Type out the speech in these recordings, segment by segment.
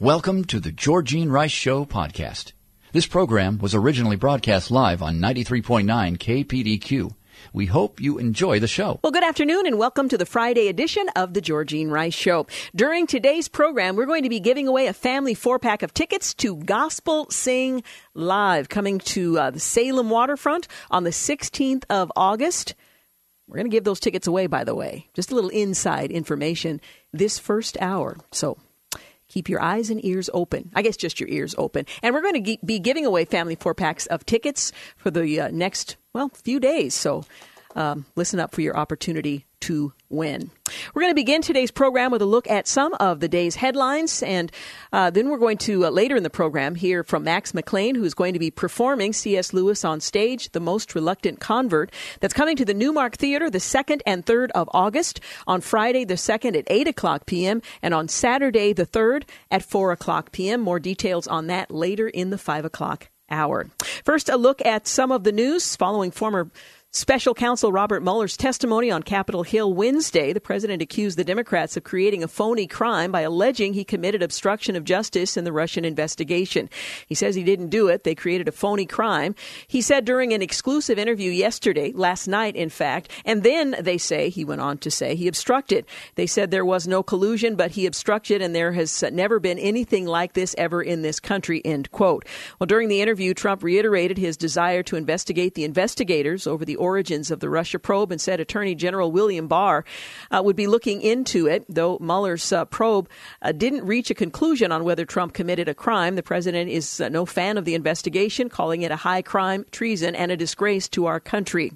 Welcome to the Georgene Rice Show podcast. This program was originally broadcast live on 93.9 KPDQ. We hope you enjoy the show. Well, good afternoon and welcome to the Friday edition of the Georgene Rice Show. During today's program, we're going to be giving away a family four-pack of tickets to Gospel Sing Live, coming to the Salem waterfront on the 16th of August. We're going to give those tickets away, by the way. Just a little inside information this first hour. So keep your eyes and ears open. I guess just your ears open. And we're going to be giving away family four-packs of tickets for the next, few days. So listen up for your opportunity to win. We're going to begin today's program with a look at some of the day's headlines. And then we're going to, later in the program, hear from Max McLean, who's going to be performing C.S. Lewis on stage, The Most Reluctant Convert. That's coming to the Newmark Theater the 2nd and 3rd of August, on Friday the 2nd at 8 o'clock p.m. and on Saturday the 3rd at 4 o'clock p.m. More details on that later in the 5 o'clock hour. First, a look at some of the news following former Special Counsel Robert Mueller's testimony on Capitol Hill Wednesday. The president accused the Democrats of creating a phony crime by alleging he committed obstruction of justice in the Russian investigation. He says he didn't do it. They created a phony crime. He said during an exclusive interview last night, in fact, and then they say, he went on to say, he obstructed. They said there was no collusion, but he obstructed, and there has never been anything like this ever in this country, end quote. Well, during the interview, Trump reiterated his desire to investigate the investigators over the origins of the Russia probe and said Attorney General William Barr would be looking into it. Though Mueller's probe didn't reach a conclusion on whether Trump committed a crime, the president is no fan of the investigation, calling it a high crime, treason, and a disgrace to our country.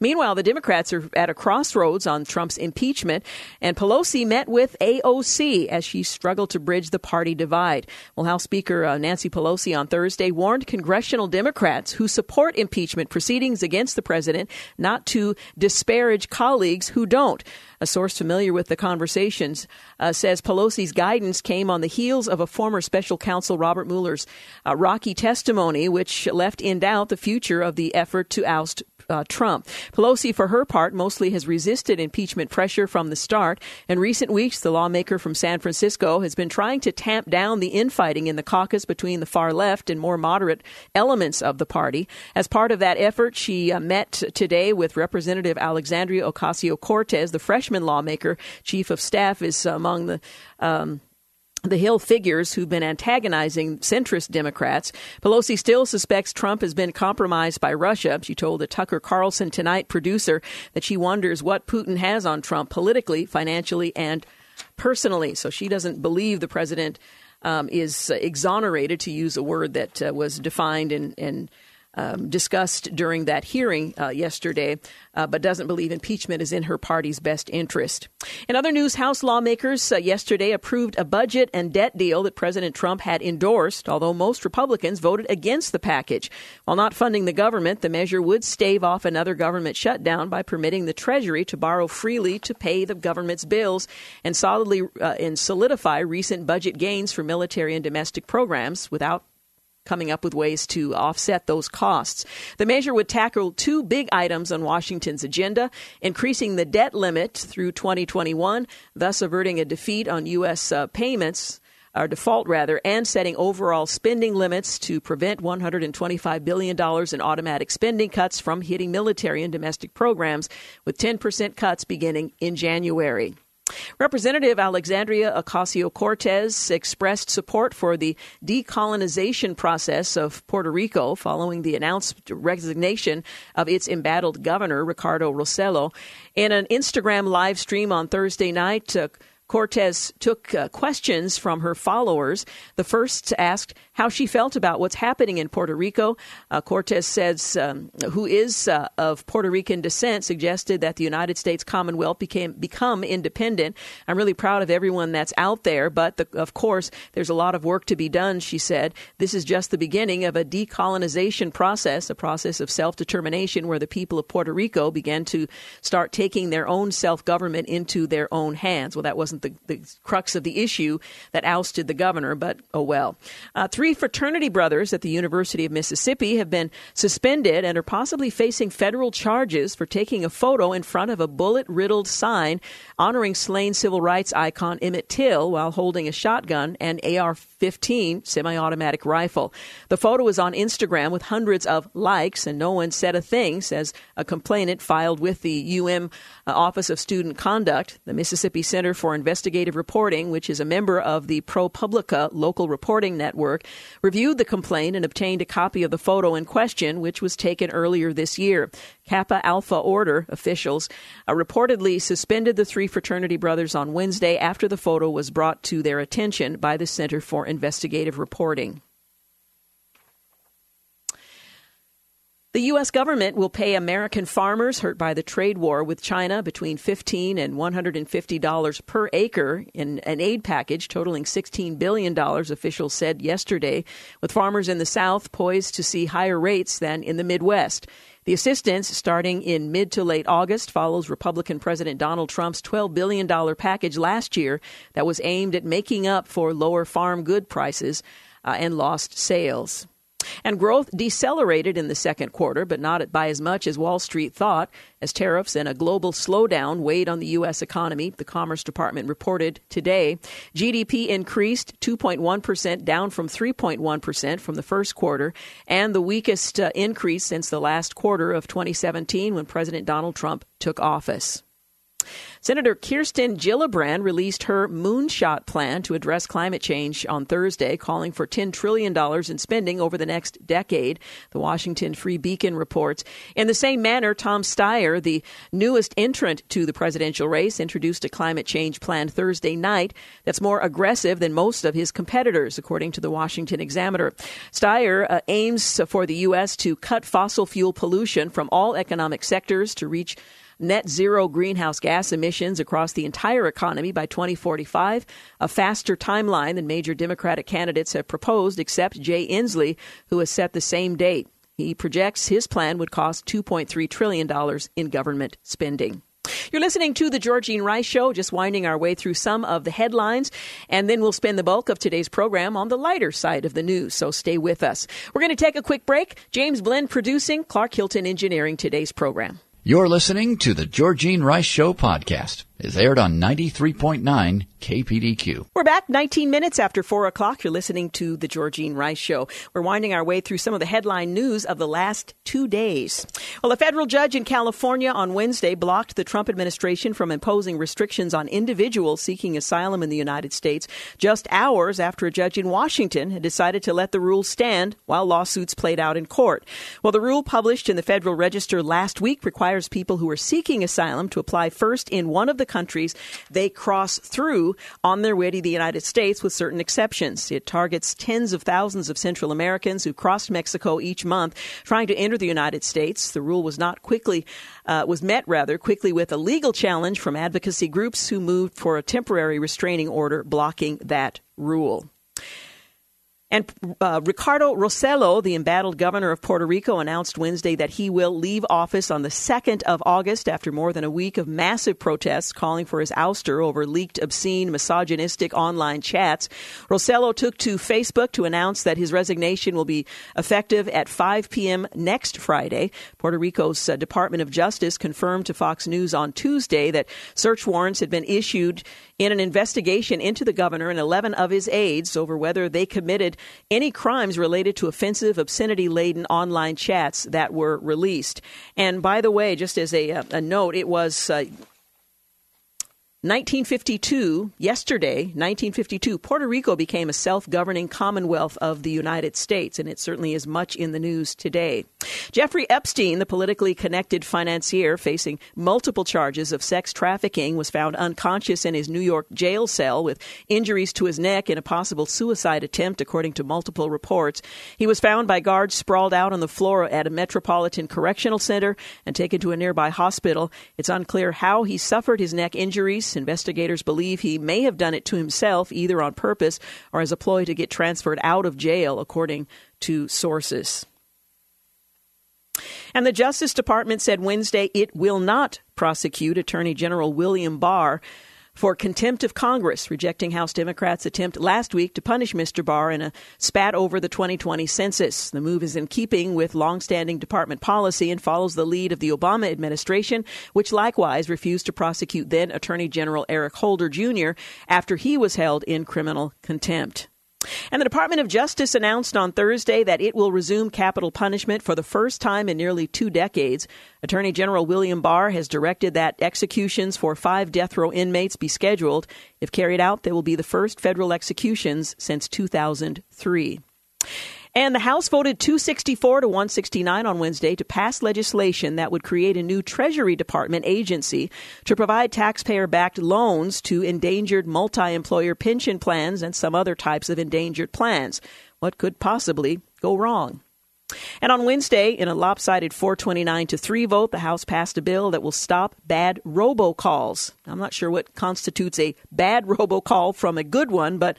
Meanwhile, the Democrats are at a crossroads on Trump's impeachment, and Pelosi met with AOC as she struggled to bridge the party divide. Well, House Speaker Nancy Pelosi on Thursday warned congressional Democrats who support impeachment proceedings against the president not to disparage colleagues who don't. A source familiar with the conversations says Pelosi's guidance came on the heels of a former special counsel Robert Mueller's rocky testimony, which left in doubt the future of the effort to oust Trump. Pelosi, for her part, mostly has resisted impeachment pressure from the start. In recent weeks, the lawmaker from San Francisco has been trying to tamp down the infighting in the caucus between the far left and more moderate elements of the party. As part of that effort, she met today with Representative Alexandria Ocasio-Cortez, the freshman lawmaker. Chief of staff is among the Hill figures who've been antagonizing centrist Democrats. Pelosi still suspects Trump has been compromised by Russia. She told a Tucker Carlson Tonight producer that she wonders what Putin has on Trump politically, financially, and personally. So she doesn't believe the president is exonerated, to use a word that was defined and discussed during that hearing yesterday, but doesn't believe impeachment is in her party's best interest. In other news, House lawmakers yesterday approved a budget and debt deal that President Trump had endorsed, although most Republicans voted against the package. While not funding the government, the measure would stave off another government shutdown by permitting the Treasury to borrow freely to pay the government's bills and solidify recent budget gains for military and domestic programs without coming up with ways to offset those costs. The measure would tackle two big items on Washington's agenda, increasing the debt limit through 2021, thus averting a defeat on U.S. default, and setting overall spending limits to prevent $125 billion in automatic spending cuts from hitting military and domestic programs, with 10% cuts beginning in January. Representative Alexandria Ocasio-Cortez expressed support for the decolonization process of Puerto Rico following the announced resignation of its embattled governor, Ricardo Rossello. In an Instagram live stream on Thursday night, Cortez took questions from her followers. The first asked how she felt about what's happening in Puerto Rico. Cortez says, who is of Puerto Rican descent, suggested that the United States Commonwealth become independent. I'm really proud of everyone that's out there, but of course, there's a lot of work to be done, she said. This is just the beginning of a decolonization process, a process of self-determination where the people of Puerto Rico began to start taking their own self-government into their own hands. Well, that wasn't the crux of the issue that ousted the governor, but oh well. Three fraternity brothers at the University of Mississippi have been suspended and are possibly facing federal charges for taking a photo in front of a bullet-riddled sign honoring slain civil rights icon Emmett Till while holding a shotgun and AR-15 semi-automatic rifle. The photo is on Instagram with hundreds of likes, and no one said a thing, says a complainant filed with the Office of Student Conduct. The Mississippi Center for Investigative Reporting, which is a member of the ProPublica local reporting network, reviewed the complaint and obtained a copy of the photo in question, which was taken earlier this year. Kappa Alpha Order officials reportedly suspended the three fraternity brothers on Wednesday after the photo was brought to their attention by the Center for Investigative Reporting. The U.S. government will pay American farmers hurt by the trade war with China between $15 and $150 per acre in an aid package totaling $16 billion, officials said yesterday, with farmers in the South poised to see higher rates than in the Midwest. The assistance, starting in mid to late August, follows Republican President Donald Trump's $12 billion package last year that was aimed at making up for lower farm good prices and lost sales. And growth decelerated in the second quarter, but not by as much as Wall Street thought, as tariffs and a global slowdown weighed on the U.S. economy, the Commerce Department reported today. GDP increased 2.1%, down from 3.1% from the first quarter, and the weakest increase since the last quarter of 2017 when President Donald Trump took office. Senator Kirsten Gillibrand released her moonshot plan to address climate change on Thursday, calling for $10 trillion in spending over the next decade, the Washington Free Beacon reports. In the same manner, Tom Steyer, the newest entrant to the presidential race, introduced a climate change plan Thursday night that's more aggressive than most of his competitors, according to the Washington Examiner. Steyer aims for the U.S. to cut fossil fuel pollution from all economic sectors to reach net zero greenhouse gas emissions across the entire economy by 2045, a faster timeline than major Democratic candidates have proposed, except Jay Inslee, who has set the same date. He projects his plan would cost $2.3 trillion in government spending. You're listening to The Georgene Rice Show, just winding our way through some of the headlines, and then we'll spend the bulk of today's program on the lighter side of the news, so stay with us. We're going to take a quick break. James Blend producing, Clark Hilton engineering today's program. You're listening to the Georgene Rice Show podcast. It's aired on 93.9 KPDQ. We're back 19 minutes after 4 o'clock. You're listening to the Georgene Rice Show. We're winding our way through some of the headline news of the last 2 days. Well, a federal judge in California on Wednesday blocked the Trump administration from imposing restrictions on individuals seeking asylum in the United States just hours after a judge in Washington had decided to let the rule stand while lawsuits played out in court. Well, the rule published in the Federal Register last week requires people who are seeking asylum to apply first in one of the countries they cross through on their way to the United States, with certain exceptions. It targets tens of thousands of Central Americans who crossed Mexico each month trying to enter the United States. The rule was not quickly was met quickly with a legal challenge from advocacy groups who moved for a temporary restraining order blocking that rule. And Ricardo Rossello, the embattled governor of Puerto Rico, announced Wednesday that he will leave office on the 2nd of August after more than a week of massive protests calling for his ouster over leaked, obscene, misogynistic online chats. Rossello took to Facebook to announce that his resignation will be effective at 5 p.m. next Friday. Puerto Rico's Department of Justice confirmed to Fox News on Tuesday that search warrants had been issued in an investigation into the governor and 11 of his aides over whether they committed any crimes related to offensive, obscenity-laden online chats that were released. And by the way, just as a note, it was Yesterday, 1952, Puerto Rico became a self-governing commonwealth of the United States, and it certainly is much in the news today. Jeffrey Epstein, the politically connected financier facing multiple charges of sex trafficking, was found unconscious in his New York jail cell with injuries to his neck and a possible suicide attempt, according to multiple reports. He was found by guards sprawled out on the floor at a Metropolitan Correctional Center and taken to a nearby hospital. It's unclear how he suffered his neck injuries. Investigators believe he may have done it to himself, either on purpose or as a ploy to get transferred out of jail, according to sources. And the Justice Department said Wednesday it will not prosecute Attorney General William Barr for contempt of Congress, rejecting House Democrats' attempt last week to punish Mr. Barr in a spat over the 2020 census. The move is in keeping with longstanding department policy and follows the lead of the Obama administration, which likewise refused to prosecute then Attorney General Eric Holder Jr. after he was held in criminal contempt. And the Department of Justice announced on Thursday that it will resume capital punishment for the first time in nearly 2 decades. Attorney General William Barr has directed that executions for 5 death row inmates be scheduled. If carried out, they will be the first federal executions since 2003. And the House voted 264 to 169 on Wednesday to pass legislation that would create a new Treasury Department agency to provide taxpayer-backed loans to endangered multi-employer pension plans and some other types of endangered plans. What could possibly go wrong? And on Wednesday, in a lopsided 429-3 vote, the House passed a bill that will stop bad robocalls. I'm not sure what constitutes a bad robocall from a good one, but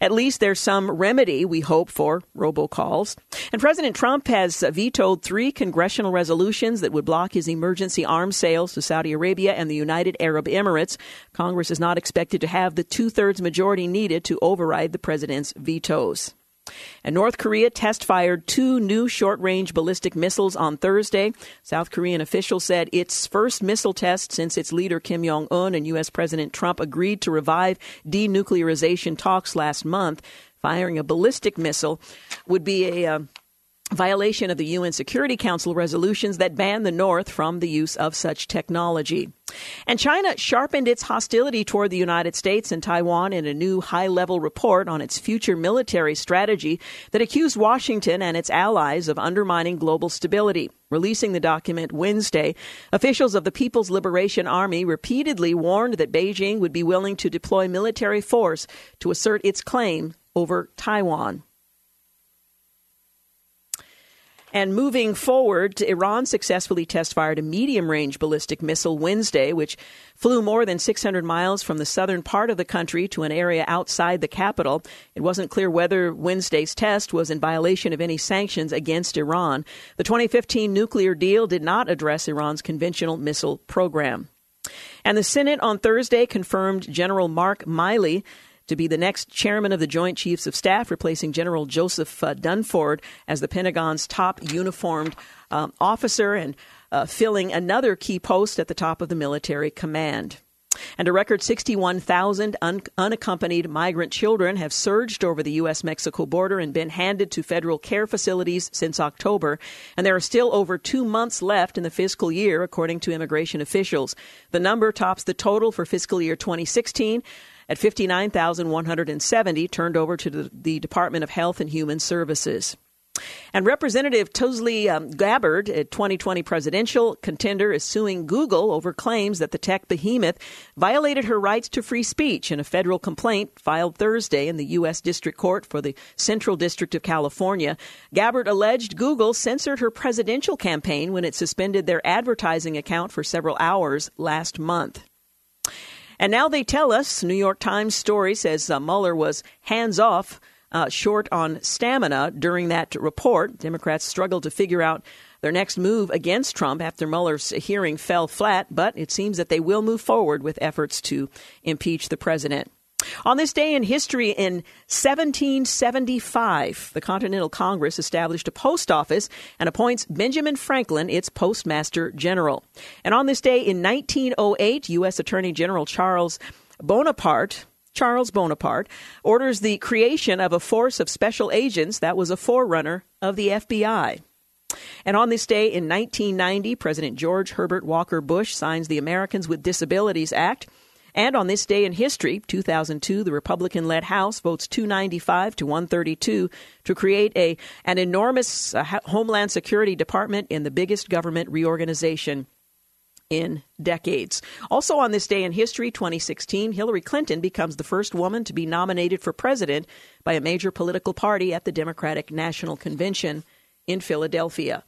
at least there's some remedy, we hope, for robocalls. And President Trump has vetoed 3 congressional resolutions that would block his emergency arms sales to Saudi Arabia and the United Arab Emirates. Congress is not expected to have the 2/3 majority needed to override the president's vetoes. And North Korea test-fired 2 new short-range ballistic missiles on Thursday. South Korean officials said its first missile test since its leader Kim Jong-un and U.S. President Trump agreed to revive denuclearization talks last month. Firing a ballistic missile would be a violation of the UN Security Council resolutions that ban the North from the use of such technology. And China sharpened its hostility toward the United States and Taiwan in a new high-level report on its future military strategy that accused Washington and its allies of undermining global stability. Releasing the document Wednesday, officials of the People's Liberation Army repeatedly warned that Beijing would be willing to deploy military force to assert its claim over Taiwan. And moving forward, Iran successfully test-fired a medium-range ballistic missile Wednesday, which flew more than 600 miles from the southern part of the country to an area outside the capital. It wasn't clear whether Wednesday's test was in violation of any sanctions against Iran. The 2015 nuclear deal did not address Iran's conventional missile program. And the Senate on Thursday confirmed General Mark Milley to be the next chairman of the Joint Chiefs of Staff, replacing General Joseph Dunford as the Pentagon's top uniformed officer and filling another key post at the top of the military command. And a record 61,000 unaccompanied migrant children have surged over the U.S.-Mexico border and been handed to federal care facilities since October. And there are still over 2 months left in the fiscal year, according to immigration officials. The number tops the total for fiscal year 2016 at 59,170 turned over to the Department of Health and Human Services. And Representative Tulsi Gabbard, a 2020 presidential contender, is suing Google over claims that the tech behemoth violated her rights to free speech in a federal complaint filed Thursday in the U.S. District Court for the Central District of California. Gabbard alleged Google censored her presidential campaign when it suspended their advertising account for several hours last month. And now they tell us, New York Times story says Mueller was hands-off, short on stamina during that report. Democrats struggled to figure out their next move against Trump after Mueller's hearing fell flat, but it seems that they will move forward with efforts to impeach the president. On this day in history, in 1775, the Continental Congress established a post office and appoints Benjamin Franklin its postmaster general. And on this day in 1908, U.S. Attorney General Charles Bonaparte orders the creation of a force of special agents that was a forerunner of the FBI. And on this day in 1990, President George Herbert Walker Bush signs the Americans with Disabilities Act. And on this day in history, 2002, the Republican-led House votes 295 to 132 to create an enormous Homeland Security Department in the biggest government reorganization in decades. Also on this day in history, 2016, Hillary Clinton becomes the first woman to be nominated for president by a major political party at the Democratic National Convention in Philadelphia.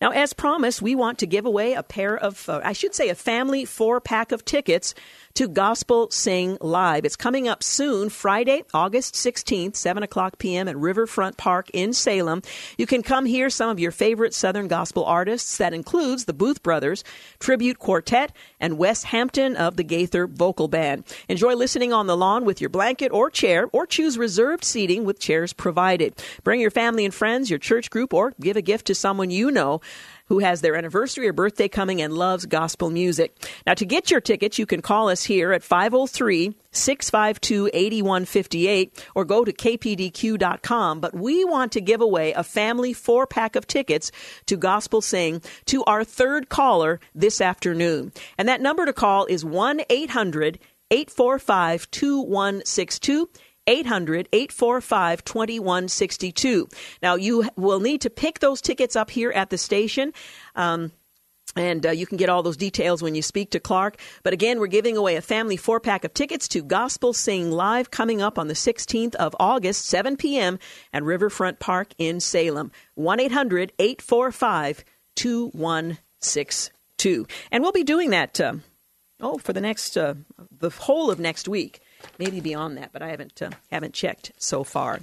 Now, as promised, we want to give away a family 4-pack of tickets to Gospel Sing Live. It's coming up soon, Friday, August 16th, 7 o'clock p.m. at Riverfront Park in Salem. You can come hear some of your favorite Southern gospel artists. That includes the Booth Brothers Tribute Quartet and Wes Hampton of the Gaither Vocal Band. Enjoy listening on the lawn with your blanket or chair, or choose reserved seating with chairs provided. Bring your family and friends, your church group, or give a gift to someone you know who has their anniversary or birthday coming and loves gospel music. Now, to get your tickets, you can call us here at 503-652-8158 or go to kpdq.com. But we want to give away a family 4-pack of tickets to Gospel Sing to our third caller this afternoon. And that number to call is 1-800-845-2162. 800-845-2162. Now, you will need to pick those tickets up here at the station. And you can get all those details when you speak to Clark. But again, we're giving away a family 4-pack of tickets to Gospel Sing Live coming up on the 16th of August, 7 p.m. at Riverfront Park in Salem. 1-800-845-2162. And we'll be doing that for the whole of next week. Maybe beyond that, but I haven't checked so far.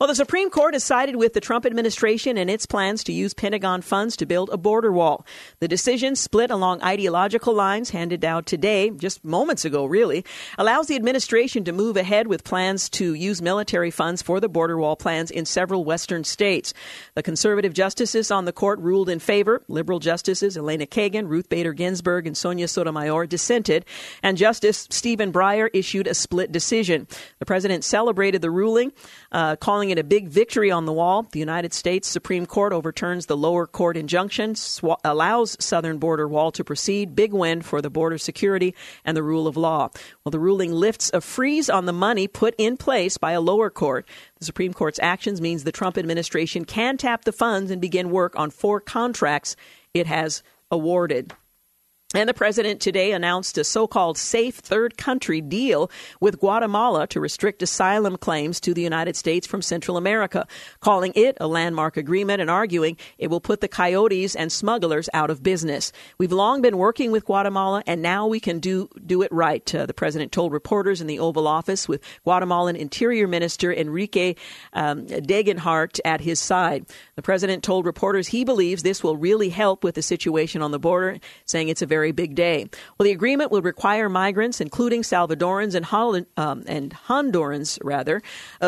Well, the Supreme Court has sided with the Trump administration in its plans to use Pentagon funds to build a border wall. The decision, split along ideological lines, handed out today, just moments ago, really, allows the administration to move ahead with plans to use military funds for the border wall plans in several Western states. The conservative justices on the court ruled in favor. Liberal justices Elena Kagan, Ruth Bader Ginsburg, and Sonia Sotomayor dissented, and Justice Stephen Breyer issued a split decision. The president celebrated the ruling, calling it a big victory on the wall. The United States Supreme Court overturns the lower court injunction, allows southern border wall to proceed. Big win for the border security and the rule of law. Well, the ruling lifts a freeze on the money put in place by a lower court. The Supreme Court's actions means the Trump administration can tap the funds and begin work on 4 contracts it has awarded. And the president today announced a so-called safe third country deal with Guatemala to restrict asylum claims to the United States from Central America, calling it a landmark agreement and arguing it will put the coyotes and smugglers out of business. We've long been working with Guatemala, and now we can do it right, the president told reporters in the Oval Office with Guatemalan Interior Minister Enrique Degenhardt at his side. The president told reporters he believes this will really help with the situation on the border, saying it's a very big day. Well, the agreement will require migrants, including Salvadorans and Hondurans,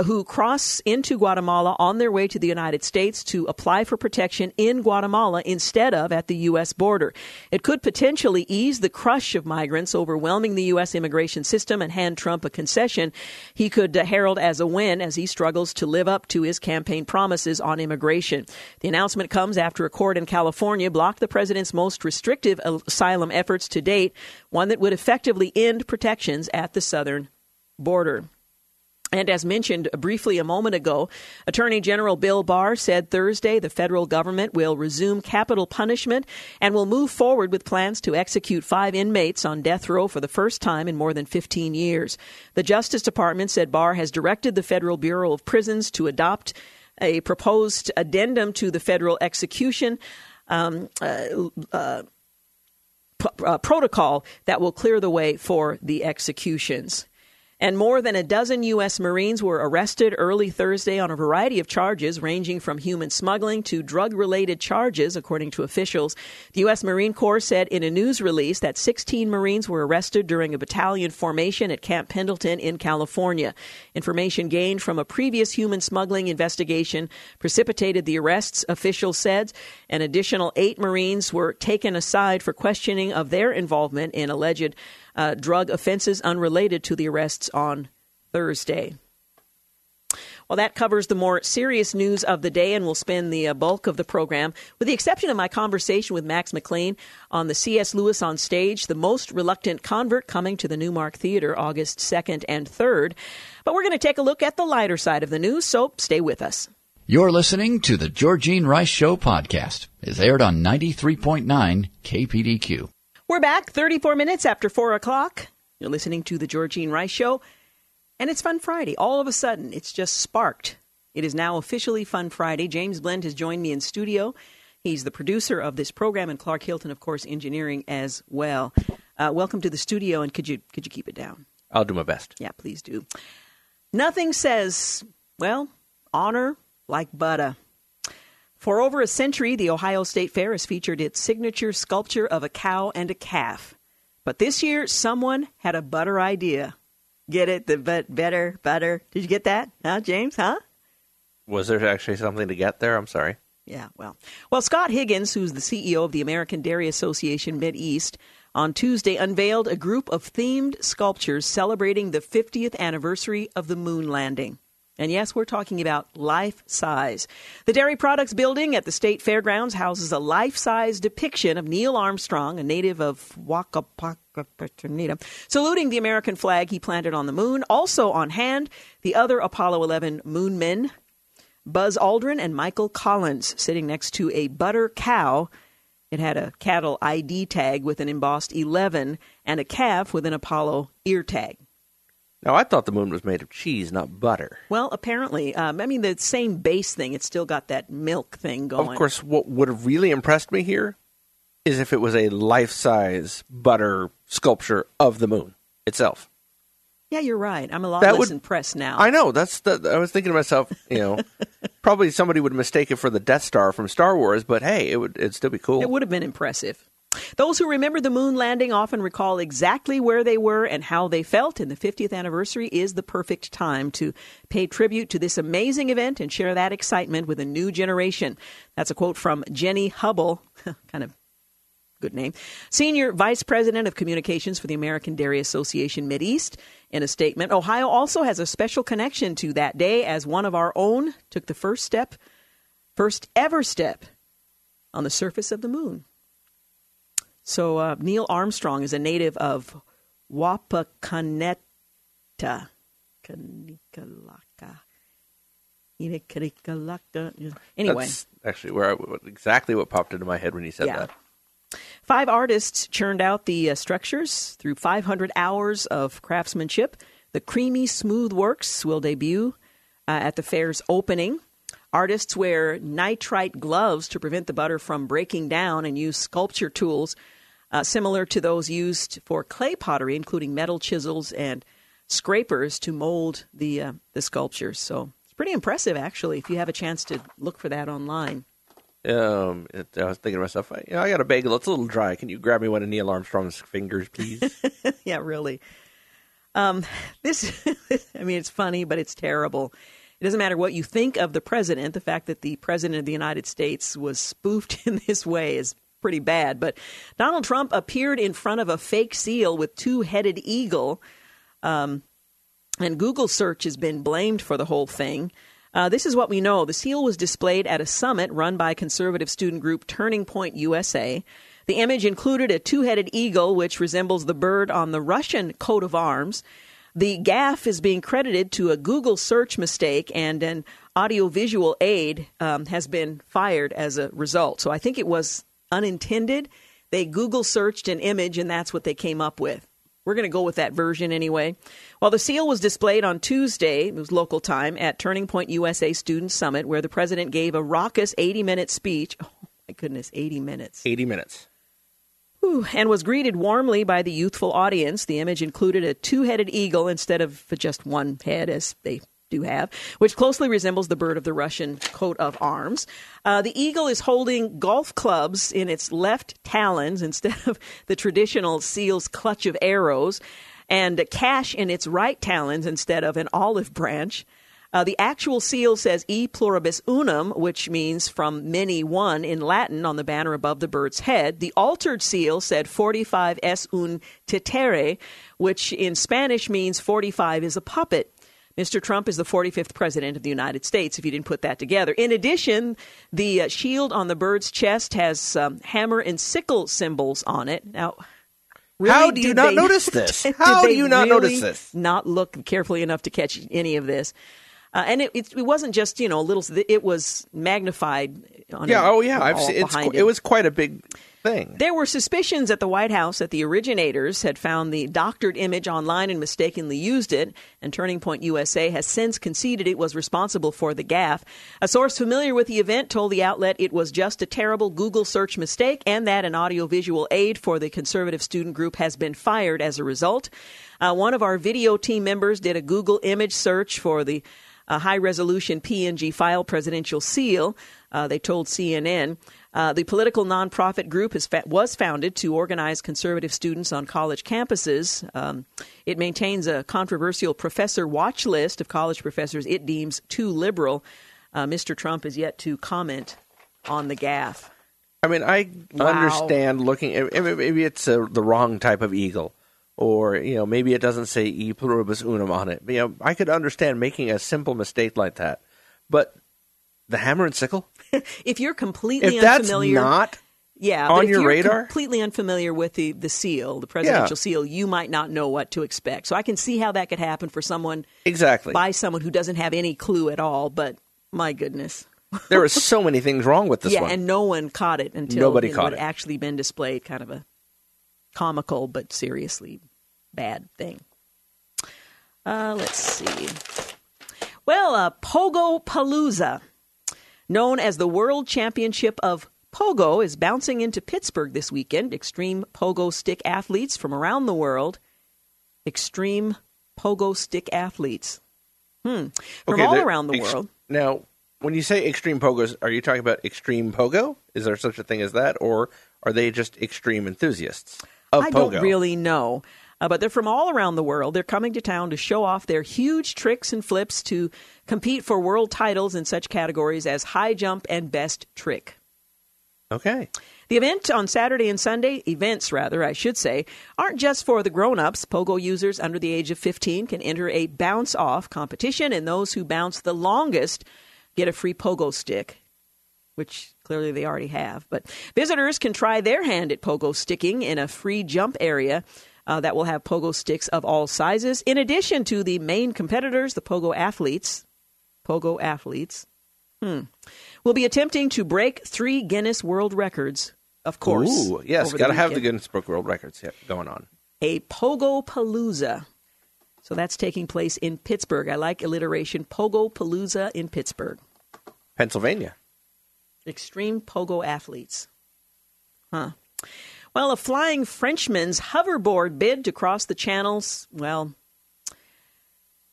who cross into Guatemala on their way to the United States, to apply for protection in Guatemala instead of at the U.S. border. It could potentially ease the crush of migrants overwhelming the U.S. immigration system and hand Trump a concession he could herald as a win as he struggles to live up to his campaign promises on immigration. The announcement comes after a court in California blocked the president's most restrictive asylum efforts to date, one that would effectively end protections at the southern border. And as mentioned briefly a moment ago, Attorney General Bill Barr said Thursday the federal government will resume capital punishment and will move forward with plans to execute 5 inmates on death row for the first time in more than 15 years. The Justice Department said Barr has directed the Federal Bureau of Prisons to adopt a proposed addendum to the federal execution protocol that will clear the way for the executions. And more than a dozen U.S. Marines were arrested early Thursday on a variety of charges, ranging from human smuggling to drug-related charges, according to officials. The U.S. Marine Corps said in a news release that 16 Marines were arrested during a battalion formation at Camp Pendleton in California. Information gained from a previous human smuggling investigation precipitated the arrests, officials said. An additional 8 Marines were taken aside for questioning of their involvement in alleged drug offenses unrelated to the arrests on Thursday. Well, that covers the more serious news of the day, and we'll spend the bulk of the program, with the exception of my conversation with Max McLean on the C.S. Lewis on Stage, The Most Reluctant Convert, coming to the Newmark Theater August 2nd and 3rd. But we're going to take a look at the lighter side of the news, so stay with us. You're listening to the Georgene Rice Show podcast. It's aired on 93.9 KPDQ. We're back 34 minutes after 4 o'clock. You're listening to the Georgene Rice Show, and it's Fun Friday. All of a sudden, it's just sparked. It is now officially Fun Friday. James Blend has joined me in studio. He's the producer of this program, and Clark Hilton, of course, engineering as well. Welcome to the studio, and could you keep it down? I'll do my best. Yeah, please do. Nothing says, well, honor like butter. For over a century, the Ohio State Fair has featured its signature sculpture of a cow and a calf. But this year, someone had a butter idea. Get it? The better butter. Did you get that? Huh, James? Huh? Was there actually something to get there? I'm sorry. Yeah, well, Scott Higgins, who's the CEO of the American Dairy Association Mideast, on Tuesday unveiled a group of themed sculptures celebrating the 50th anniversary of the moon landing. And yes, we're talking about life-size. The Dairy Products Building at the State Fairgrounds houses a life-size depiction of Neil Armstrong, a native of Wakapaka, saluting the American flag he planted on the moon. Also on hand, the other Apollo 11 moon men, Buzz Aldrin and Michael Collins, sitting next to a butter cow. It had a cattle ID tag with an embossed 11 and a calf with an Apollo ear tag. Now, I thought the moon was made of cheese, not butter. Well, apparently. The same base thing. It's still got that milk thing going. Of course, what would have really impressed me here is if it was a life-size butter sculpture of the moon itself. Yeah, you're right. I'm a lot less impressed now. I know. I was thinking to myself, probably somebody would mistake it for the Death Star from Star Wars, but hey, it'd still be cool. It would have been impressive. Those who remember the moon landing often recall exactly where they were and how they felt, and the 50th anniversary is the perfect time to pay tribute to this amazing event and share that excitement with a new generation. That's a quote from Jenny Hubble, kind of good name, Senior Vice President of Communications for the American Dairy Association Mideast. In a statement, Ohio also has a special connection to that day, as one of our own took the first ever step on the surface of the moon. So Neil Armstrong is a native of Wapakoneta. Anyway. That's actually exactly what popped into my head when you said that. 5 artists churned out the structures through 500 hours of craftsmanship. The creamy, smooth works will debut at the fair's opening. Artists wear nitrite gloves to prevent the butter from breaking down and use sculpture tools similar to those used for clay pottery, including metal chisels and scrapers to mold the sculptures. So it's pretty impressive, actually, if you have a chance to look for that online. I was thinking to myself, I got a bagel. It's a little dry. Can you grab me one of Neil Armstrong's fingers, please? Yeah, really. It's funny, but it's terrible. It doesn't matter what you think of the president. The fact that the president of the United States was spoofed in this way is pretty bad. But Donald Trump appeared in front of a fake seal with two-headed eagle, and Google search has been blamed for the whole thing. This is what we know. The seal was displayed at a summit run by conservative student group Turning Point USA. The image included a two-headed eagle, which resembles the bird on the Russian coat of arms. The gaffe is being credited to a Google search mistake, and an audiovisual aid has been fired as a result. So I think it was unintended. They Google searched an image, and that's what they came up with. We're going to go with that version anyway. While the seal was displayed on Tuesday, it was local time, at Turning Point USA Student Summit, where the president gave a raucous 80-minute speech. Oh, my goodness, 80 minutes. 80 minutes. And was greeted warmly by the youthful audience. The image included a two-headed eagle instead of just one head, as they do have, which closely resembles the bird of the Russian coat of arms. The eagle is holding golf clubs in its left talons instead of the traditional seal's clutch of arrows, and cash in its right talons instead of an olive branch. The actual seal says E pluribus unum, which means from many one in Latin, on the banner above the bird's head. The altered seal said 45 es un títere, which in Spanish means 45 is a puppet. Mr. Trump is the 45th president of the United States, if you didn't put that together. In addition, the shield on the bird's chest has hammer and sickle symbols on it. Now, really, how do you not notice this? How do you not notice this? Not look carefully enough to catch any of this. And it wasn't just, you know, a little, it was magnified. On it was quite a big thing. There were suspicions at the White House that the originators had found the doctored image online and mistakenly used it. And Turning Point USA has since conceded it was responsible for the gaffe. A source familiar with the event told the outlet it was just a terrible Google search mistake and that an audiovisual aide for the conservative student group has been fired as a result. One of our video team members did a Google image search for the high-resolution PNG file presidential seal, they told CNN. The political nonprofit group was founded to organize conservative students on college campuses. It maintains a controversial professor watch list of college professors it deems too liberal. Mr. Trump is yet to comment on the gaffe. I mean, I understand looking at, maybe it's the wrong type of eagle. Or, you know, maybe it doesn't say E pluribus unum on it. But, you know, I could understand making a simple mistake like that. But the hammer and sickle? If you're completely unfamiliar. That's not on your radar? Completely unfamiliar with the seal, the presidential seal, you might not know what to expect. So I can see how that could happen for someone. Exactly. By someone who doesn't have any clue at all. But my goodness. There were so many things wrong with this one. Yeah, and no one caught it until it had actually been displayed, kind of a comical but seriously bad thing. Let's see. Well, Pogo Palooza, known as the World Championship of Pogo, is bouncing into Pittsburgh this weekend. Extreme pogo stick athletes from around the world. Extreme pogo stick athletes. From all around the world. Now, when you say extreme pogos, are you talking about extreme pogo? Is there such a thing as that? Or are they just extreme enthusiasts? I don't really know, but they're from all around the world. They're coming to town to show off their huge tricks and flips to compete for world titles in such categories as high jump and best trick. Okay. The event on Saturday and Sunday, aren't just for the grown-ups. Pogo users under the age of 15 can enter a bounce-off competition, and those who bounce the longest get a free pogo stick, which clearly they already have. But visitors can try their hand at pogo sticking in a free jump area that will have pogo sticks of all sizes. In addition to the main competitors, the pogo athletes will be attempting to break 3 Guinness World Records, of course. Ooh, yes, got to have the Guinness Book World Records going on. A Pogo Palooza. So that's taking place in Pittsburgh. I like alliteration. Pogo Palooza in Pittsburgh, Pennsylvania. Extreme pogo athletes. Well, a flying Frenchman's hoverboard bid to cross the channels. Well,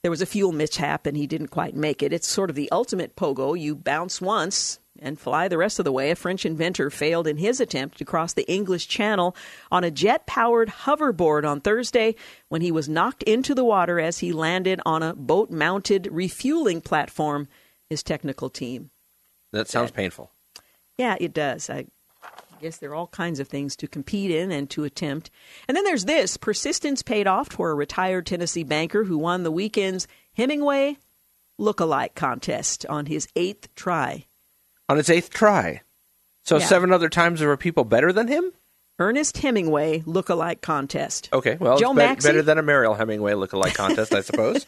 there was a fuel mishap and he didn't quite make it. It's sort of the ultimate pogo. You bounce once and fly the rest of the way. A French inventor failed in his attempt to cross the English Channel on a jet-powered hoverboard on Thursday when he was knocked into the water as he landed on a boat-mounted refueling platform, his technical team. That sounds painful. Yeah, it does. I guess there are all kinds of things to compete in and to attempt. And then there's this. Persistence paid off for a retired Tennessee banker who won the weekend's Hemingway look-alike contest on his 8th try. On his 8th try? So 7 other times there were people better than him? Ernest Hemingway look-alike contest. Okay, well, Joe Maxey, better than a Mariel Hemingway look-alike contest, I suppose.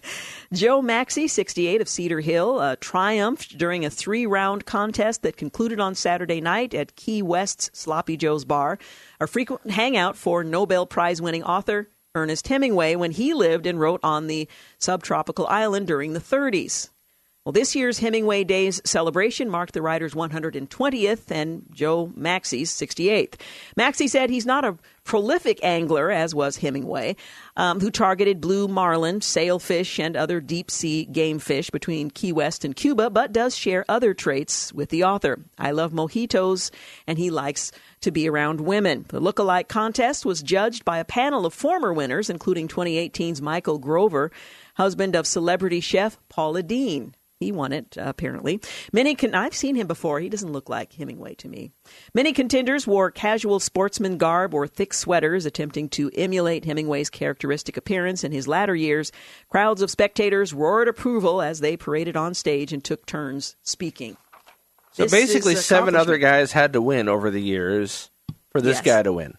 Joe Maxey, 68, of Cedar Hill, triumphed during a 3-round contest that concluded on Saturday night at Key West's Sloppy Joe's Bar, a frequent hangout for Nobel Prize-winning author Ernest Hemingway when he lived and wrote on the subtropical island during the 30s. Well, this year's Hemingway Days celebration marked the writer's 120th and Joe Maxey's 68th. Maxey said he's not a prolific angler, as was Hemingway, who targeted blue marlin, sailfish, and other deep-sea game fish between Key West and Cuba, but does share other traits with the author. I love mojitos, and he likes to be around women. The look-alike contest was judged by a panel of former winners, including 2018's Michael Grover, husband of celebrity chef Paula Dean. He won it, apparently. I've seen him before. He doesn't look like Hemingway to me. Many contenders wore casual sportsman garb or thick thick sweaters attempting to emulate Hemingway's characteristic appearance in his latter years, crowds of spectators roared approval as they paraded on stage and took turns speaking. So basically 7 other guys had to win over the years for this guy to win.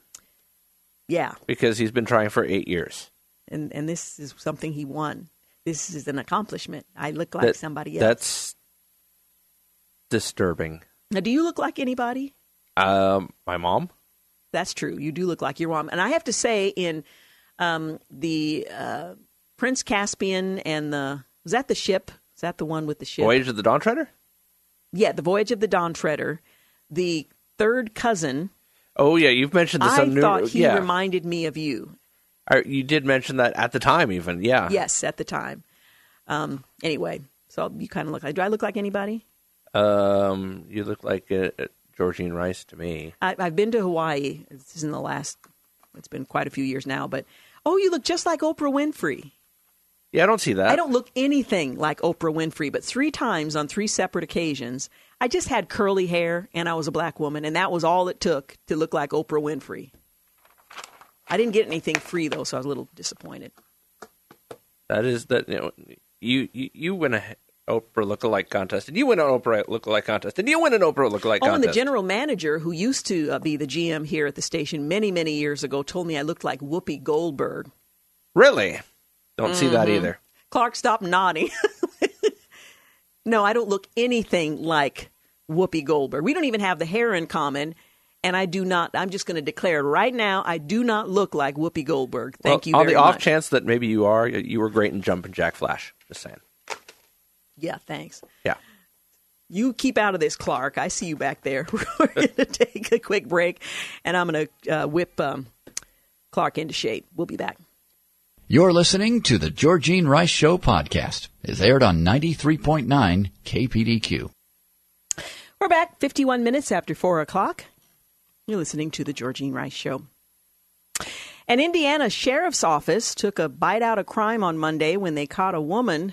Yeah. Because he's been trying for 8 years. And this is something he won. This is an accomplishment. I look like somebody else. That's disturbing. Now, do you look like anybody? My mom. That's true. You do look like your mom. And I have to say, in the Prince Caspian and the... Was that the ship? Is that the one with the ship? Voyage of the Dawn Treader? Yeah, the Voyage of the Dawn Treader. The third cousin... Oh, yeah, you've mentioned this. I thought he reminded me of you. You did mention that at the time, even, yeah. Yes, at the time. Anyway, so you kind of look like... Do I look like anybody? You look like Georgene Rice to me. I've been to Hawaii. This is in the last... It's been quite a few years now, but... Oh, you look just like Oprah Winfrey. Yeah, I don't see that. I don't look anything like Oprah Winfrey, but 3 times on 3 separate occasions... I just had curly hair, and I was a black woman, and that was all it took to look like Oprah Winfrey. I didn't get anything free, though, so I was a little disappointed. That is that you win an Oprah lookalike contest, and you win an Oprah lookalike contest, and you win an Oprah lookalike contest. Oh, and the general manager, who used to be the GM here at the station many years ago, told me I looked like Whoopi Goldberg. Really? Don't see that either. Clark, stop nodding. No, I don't look anything like Whoopi Goldberg. We don't even have the hair in common, and I do not. I'm just going to declare right now, I do not look like Whoopi Goldberg. Thank you very much. On the off chance that maybe you are, you were great in Jump and Jack Flash. Just saying. Yeah, thanks. Yeah. You keep out of this, Clark. I see you back there. We're going to take a quick break, and I'm going to whip Clark into shape. We'll be back. You're listening to the Georgene Rice Show podcast. It's aired on 93.9 KPDQ. We're back 51 minutes after 4 o'clock. You're listening to the Georgene Rice Show. An Indiana sheriff's office took a bite out of crime on Monday when they caught a woman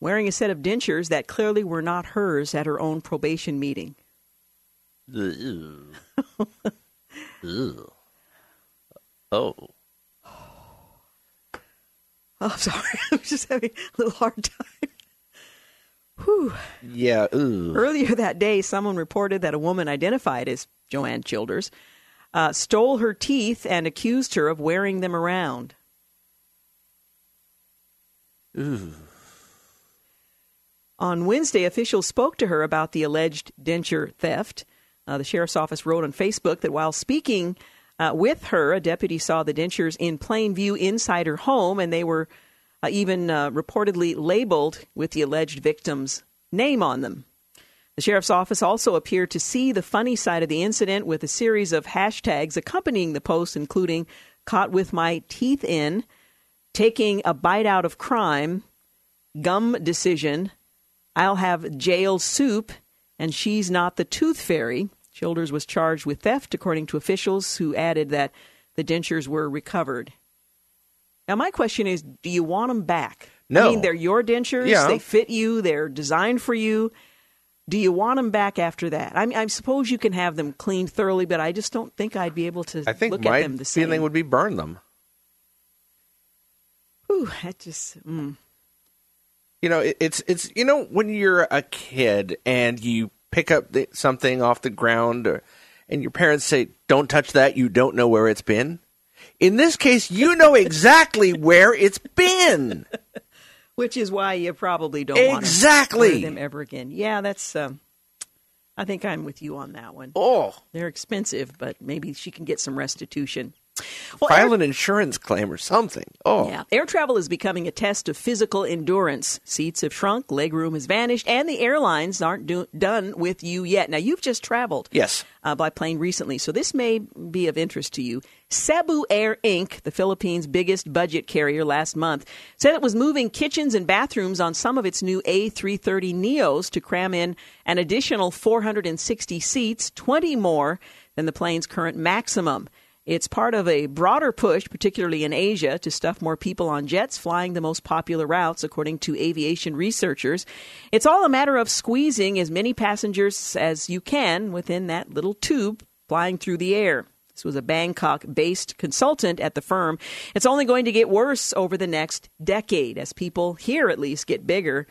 wearing a set of dentures that clearly were not hers at her own probation meeting. Ew. Ew. Oh. Oh, I'm sorry. I'm just having a little hard time. Whew. Yeah. Ooh. Earlier that day, someone reported that a woman identified as Joanne Childers stole her teeth and accused her of wearing them around. Ooh. On Wednesday, officials spoke to her about the alleged denture theft. The sheriff's office wrote on Facebook that while speaking with her, a deputy saw the dentures in plain view inside her home, and they were even reportedly labeled with the alleged victim's name on them. The sheriff's office also appeared to see the funny side of the incident with a series of hashtags accompanying the post, including "caught with my teeth in," "taking a bite out of crime," "gum decision," "I'll have jail soup," and "she's not the tooth fairy." Childers was charged with theft, according to officials, who added that the dentures were recovered. Now, my question is, do you want them back? No. I mean, they're your dentures. Yeah. They fit you. They're designed for you. Do you want them back after that? I suppose you can have them cleaned thoroughly, but I just don't think I'd be able to look at them the same. I think my feeling would be burn them. Ooh, that just... You know, it's you know, when you're a kid and you pick up something off the ground, and your parents say, "Don't touch that. You don't know where it's been." In this case, you know exactly where it's been, which is why you probably don't want to wear them ever again. Yeah, that's. I think I'm with you on that one. Oh, they're expensive, but maybe she can get some restitution. Well, file an insurance claim or something. Oh, yeah. Air travel is becoming a test of physical endurance. Seats have shrunk, legroom has vanished, and the airlines aren't done with you yet. Now, you've just traveled, yes, by plane recently, so this may be of interest to you. Cebu Air Inc., the Philippines' biggest budget carrier, last month said it was moving kitchens and bathrooms on some of its new A330 Neos to cram in an additional 460 seats, 20 more than the plane's current maximum. It's part of a broader push, particularly in Asia, to stuff more people on jets flying the most popular routes, according to aviation researchers. It's all a matter of squeezing as many passengers as you can within that little tube flying through the air, This was a Bangkok-based consultant at the firm. It's only going to get worse over the next decade as people here at least get bigger.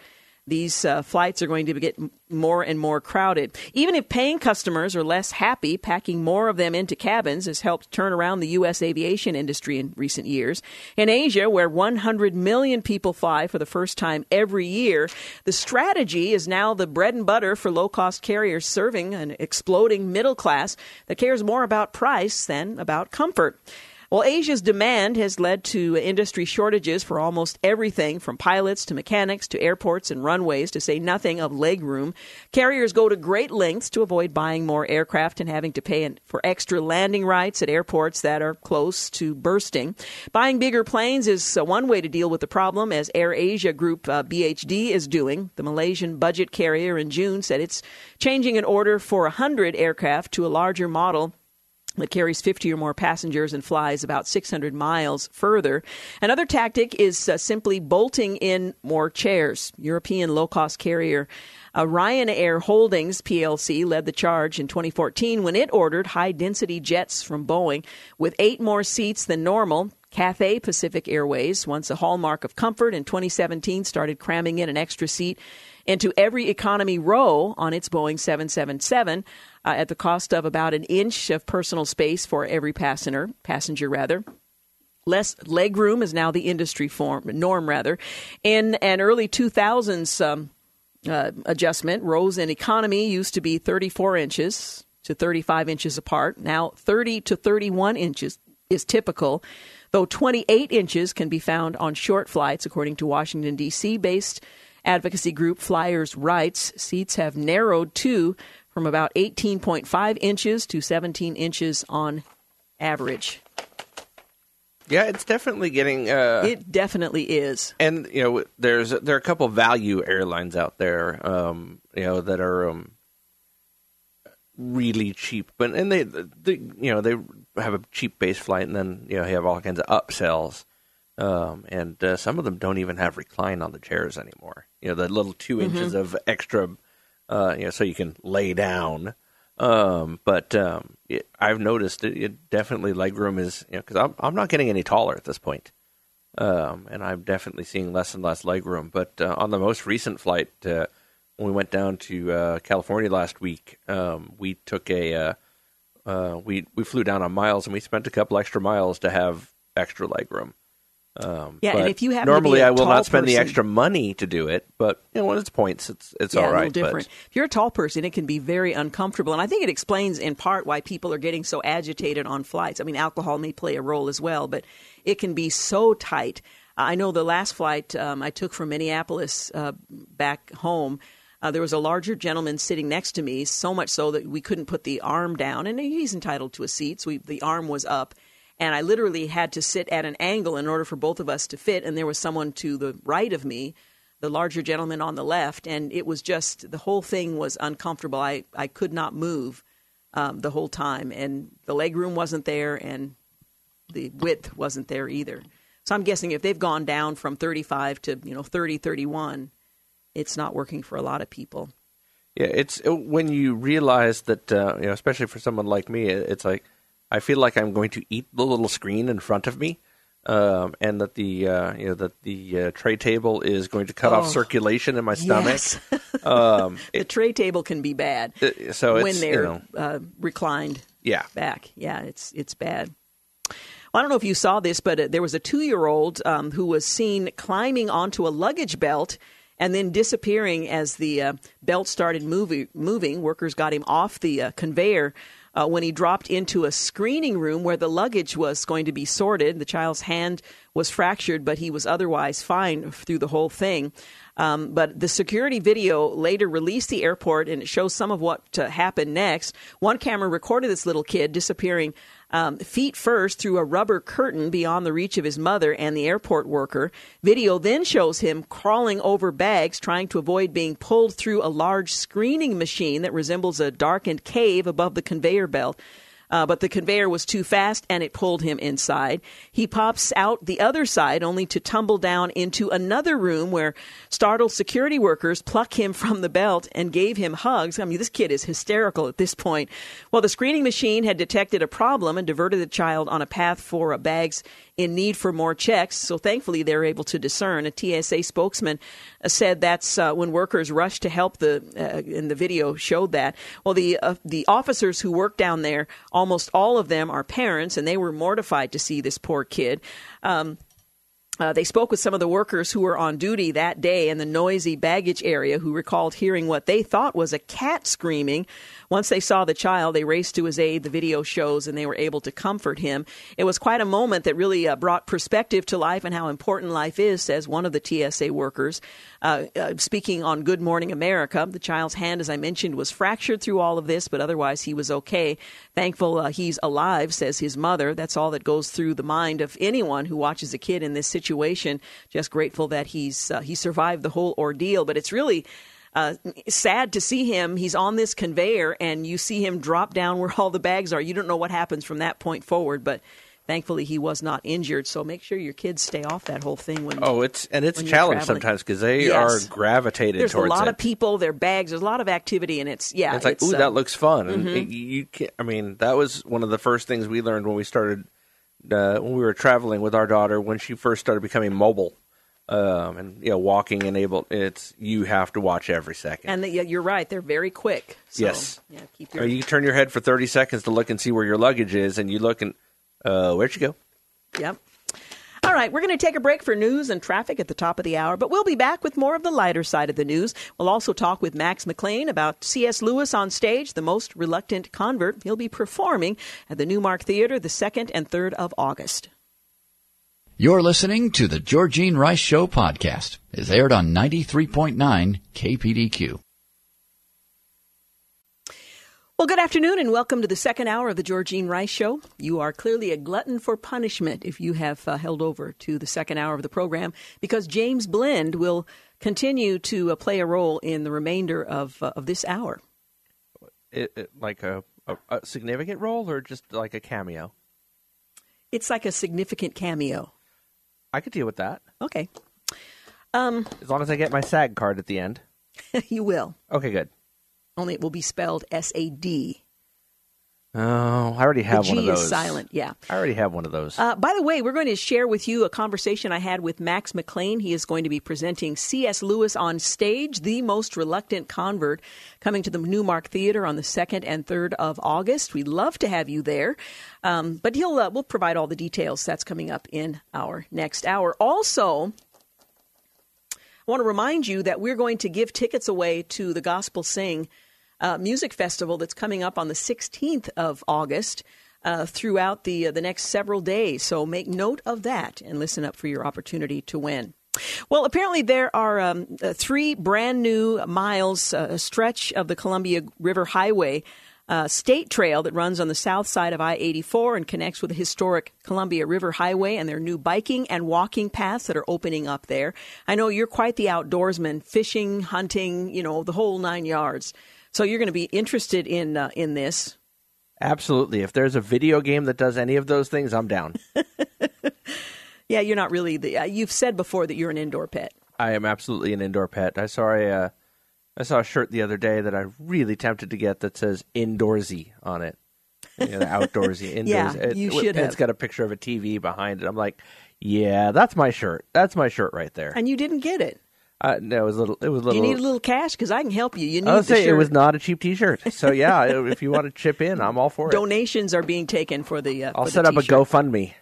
These flights are going to get more and more crowded. Even if paying customers are less happy, packing more of them into cabins has helped turn around the U.S. aviation industry in recent years. In Asia, where 100 million people fly for the first time every year, the strategy is now the bread and butter for low-cost carriers serving an exploding middle class that cares more about price than about comfort. Well, Asia's demand has led to industry shortages for almost everything from pilots to mechanics to airports and runways, to say nothing of legroom. Carriers go to great lengths to avoid buying more aircraft and having to pay for extra landing rights at airports that are close to bursting. Buying bigger planes is one way to deal with the problem, as AirAsia Group BHD is doing. The Malaysian budget carrier in June said it's changing an order for 100 aircraft to a larger model that carries 50 or more passengers and flies about 600 miles further. Another tactic is simply bolting in more chairs. European low-cost carrier Ryanair Holdings PLC led the charge in 2014 when it ordered high-density jets from Boeing with 8 more seats than normal. Cathay Pacific Airways, once a hallmark of comfort, in 2017 started cramming in an extra seat into every economy row on its Boeing 777 at the cost of about an inch of personal space for every passenger. Less legroom is now the industry norm. In an early 2000s adjustment, rows in economy used to be 34 inches to 35 inches apart. Now 30 to 31 inches is typical, though 28 inches can be found on short flights, according to Washington, D.C. based advocacy group Flyers' Rights. Seats have narrowed, too, from about 18.5 inches to 17 inches on average. Yeah, it's definitely getting... it definitely is. And, you know, there are a couple of value airlines out there, you know, that are really cheap. But and they have a cheap base flight, and then, you know, you have all kinds of upsells. And some of them don't even have recline on the chairs anymore. You know, the little 2 inches of extra, you know, so you can lay down. But I've noticed it definitely legroom is, you know, because I'm not getting any taller at this point. And I'm definitely seeing less and less legroom. But on the most recent flight, when we went down to California last week, we took we flew down on miles, and we spent a couple extra miles to have extra legroom. And if you have normally, I will not spend the extra money to do it, but you know, when it's points, it's all right. A little different. But if you're a tall person, it can be very uncomfortable, and I think it explains in part why people are getting so agitated on flights. I mean, alcohol may play a role as well, but it can be so tight. I know the last flight I took from Minneapolis back home. There was a larger gentleman sitting next to me, so much so that we couldn't put the arm down, and he's entitled to a seat, so the arm was up. And I literally had to sit at an angle in order for both of us to fit. And there was someone to the right of me, the larger gentleman on the left. And it was just, the whole thing was uncomfortable. I could not move the whole time. And the leg room wasn't there, and the width wasn't there either. So I'm guessing if they've gone down from 35 to, you know, 30, 31, it's not working for a lot of people. Yeah, it's when you realize that, you know, especially for someone like me, it's like, I feel like I'm going to eat the little screen in front of me, and that the tray table is going to cut off circulation in my stomach. Yes. The tray table can be bad. So when it's, they're reclined back, it's bad. Well, I don't know if you saw this, but there was a 2-year-old who was seen climbing onto a luggage belt and then disappearing as the belt started moving. Workers got him off the conveyor. When he dropped into a screening room where the luggage was going to be sorted, the child's hand was fractured, but he was otherwise fine through the whole thing. But the security video later released the airport, and it shows some of what happened next. One camera recorded this little kid disappearing feet first through a rubber curtain beyond the reach of his mother and the airport worker. Video then shows him crawling over bags, trying to avoid being pulled through a large screening machine that resembles a darkened cave above the conveyor belt. But the conveyor was too fast and it pulled him inside. He pops out the other side only to tumble down into another room where startled security workers pluck him from the belt and gave him hugs. I mean, this kid is hysterical at this point. Well, the screening machine had detected a problem and diverted the child on a path for a bags in need for more checks. So thankfully, they're able to discern. A TSA spokesman said that's when workers rushed to help and the video showed that. Well, the officers who work down there, almost all of them are parents, and they were mortified to see this poor kid. They spoke with some of the workers who were on duty that day in the noisy baggage area who recalled hearing what they thought was a cat screaming. Once they saw the child, they raced to his aid, the video shows, and they were able to comfort him. It was quite a moment that really brought perspective to life and how important life is, says one of the TSA workers. Speaking on Good Morning America, the child's hand, as I mentioned, was fractured through all of this, but otherwise he was okay. Thankful he's alive, says his mother. That's all that goes through the mind of anyone who watches a kid in this situation. Just grateful that he survived the whole ordeal. But it's really sad to see him. He's on this conveyor and you see him drop down where all the bags are. You don't know what happens from that point forward, but thankfully he was not injured. So make sure your kids stay off that whole thing. It's a challenge sometimes because they are gravitated towards it. There's a lot of people, their bags, there's a lot of activity, and it's like, ooh, that looks fun. Mm-hmm. And that was one of the first things we learned when we started. When we were traveling with our daughter, when she first started becoming mobile and walking and able, you have to watch every second. And you're right; they're very quick. So, yes. Yeah, you turn your head for 30 seconds to look and see where your luggage is, and you look and where'd she go? Yep. All right, we're going to take a break for news and traffic at the top of the hour, but we'll be back with more of the lighter side of the news. We'll also talk with Max McLean about C.S. Lewis on stage, The Most Reluctant Convert. He'll be performing at the Newmark Theater the 2nd and 3rd of August. You're listening to the Georgene Rice Show podcast. It's aired on 93.9 KPDQ. Well, good afternoon and welcome to the second hour of the Georgene Rice Show. You are clearly a glutton for punishment if you have held over to the second hour of the program, because James Blend will continue to play a role in the remainder of this hour. Like a significant role or just like a cameo? It's like a significant cameo. I could deal with that. Okay. As long as I get my SAG card at the end. You will. Okay, good. Only it will be spelled S-A-D. Oh, I already have one of those. The G is silent, yeah. I already have one of those. By the way, we're going to share with you a conversation I had with Max McLean. He is going to be presenting C.S. Lewis on stage, The Most Reluctant Convert, coming to the Newmark Theater on the 2nd and 3rd of August. We'd love to have you there. But we'll provide all the details. That's coming up in our next hour. Also, I want to remind you that we're going to give tickets away to the Gospel Sing Music Festival that's coming up on the 16th of August throughout the next several days. So make note of that and listen up for your opportunity to win. Well, apparently there are 3 brand new miles, a stretch of the Columbia River Highway state trail that runs on the south side of I-84 and connects with the historic Columbia River Highway, and there are new biking and walking paths that are opening up there. I know you're quite the outdoorsman, fishing, hunting, the whole 9 yards. So you're going to be interested in this. Absolutely. If there's a video game that does any of those things, I'm down. Yeah, you're not really you've said before that you're an indoor pet. I am absolutely an indoor pet. I saw a shirt the other day that I'm really tempted to get that says indoorsy on it. Outdoorsy, indoorsy. Yeah, you should have. It's got a picture of a TV behind it. I'm like, yeah, that's my shirt. That's my shirt right there. And you didn't get it. No, it was a little. You need a little cash because I can help you. You need the shirt. It was not a cheap T-shirt. So yeah, if you want to chip in, I'm all for it. Donations are being taken for the. I'll set up a GoFundMe.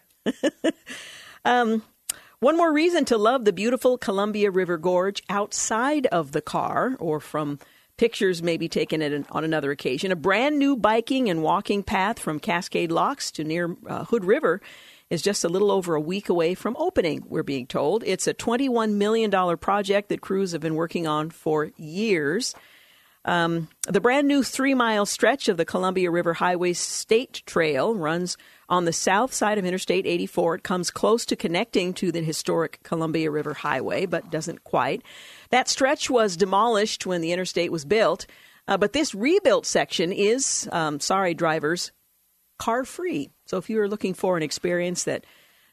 One more reason to love the beautiful Columbia River Gorge outside of the car or from pictures maybe taken on another occasion. A brand new biking and walking path from Cascade Locks to near Hood River is just a little over a week away from opening, we're being told. It's a $21 million project that crews have been working on for years. The brand new 3-mile stretch of the Columbia River Highway State Trail runs on the south side of Interstate 84. It comes close to connecting to the historic Columbia River Highway, but doesn't quite. That stretch was demolished when the interstate was built, but this rebuilt section is, sorry drivers, car-free. So if you are looking for an experience that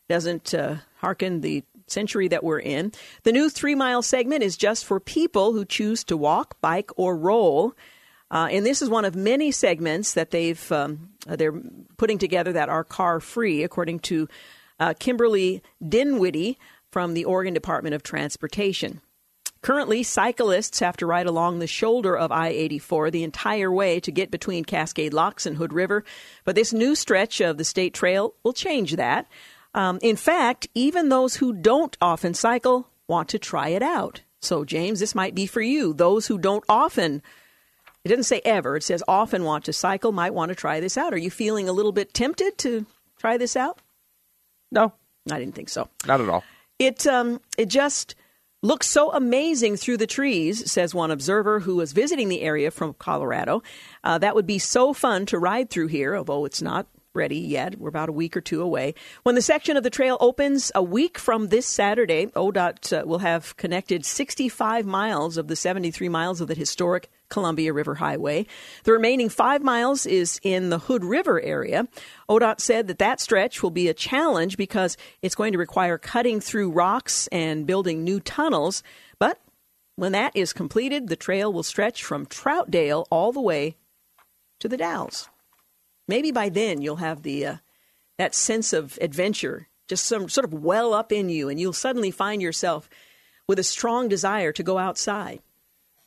doesn't hearken the century that we're in, the new 3 Mile segment is just for people who choose to walk, bike, or roll. And this is one of many segments that they're putting together that are car-free, according to Kimberly Dinwiddie from the Oregon Department of Transportation. Currently, cyclists have to ride along the shoulder of I-84 the entire way to get between Cascade Locks and Hood River. But this new stretch of the state trail will change that. In fact, even those who don't often cycle want to try it out. So, James, this might be for you. Those who don't often, it doesn't say ever, it says often want to cycle, might want to try this out. Are you feeling a little bit tempted to try this out? No. I didn't think so. Not at all. It just looks so amazing through the trees, says one observer who was visiting the area from Colorado. That would be so fun to ride through here, although it's not ready yet. We're about a week or two away. When the section of the trail opens a week from this Saturday, ODOT will have connected 65 miles of the 73 miles of the historic Columbia River Highway. The remaining 5 miles is in the Hood River area. ODOT said that stretch will be a challenge because it's going to require cutting through rocks and building new tunnels. But when that is completed, the trail will stretch from Troutdale all the way to the Dalles. Maybe by then you'll have the that sense of adventure just some sort of well up in you, and you'll suddenly find yourself with a strong desire to go outside.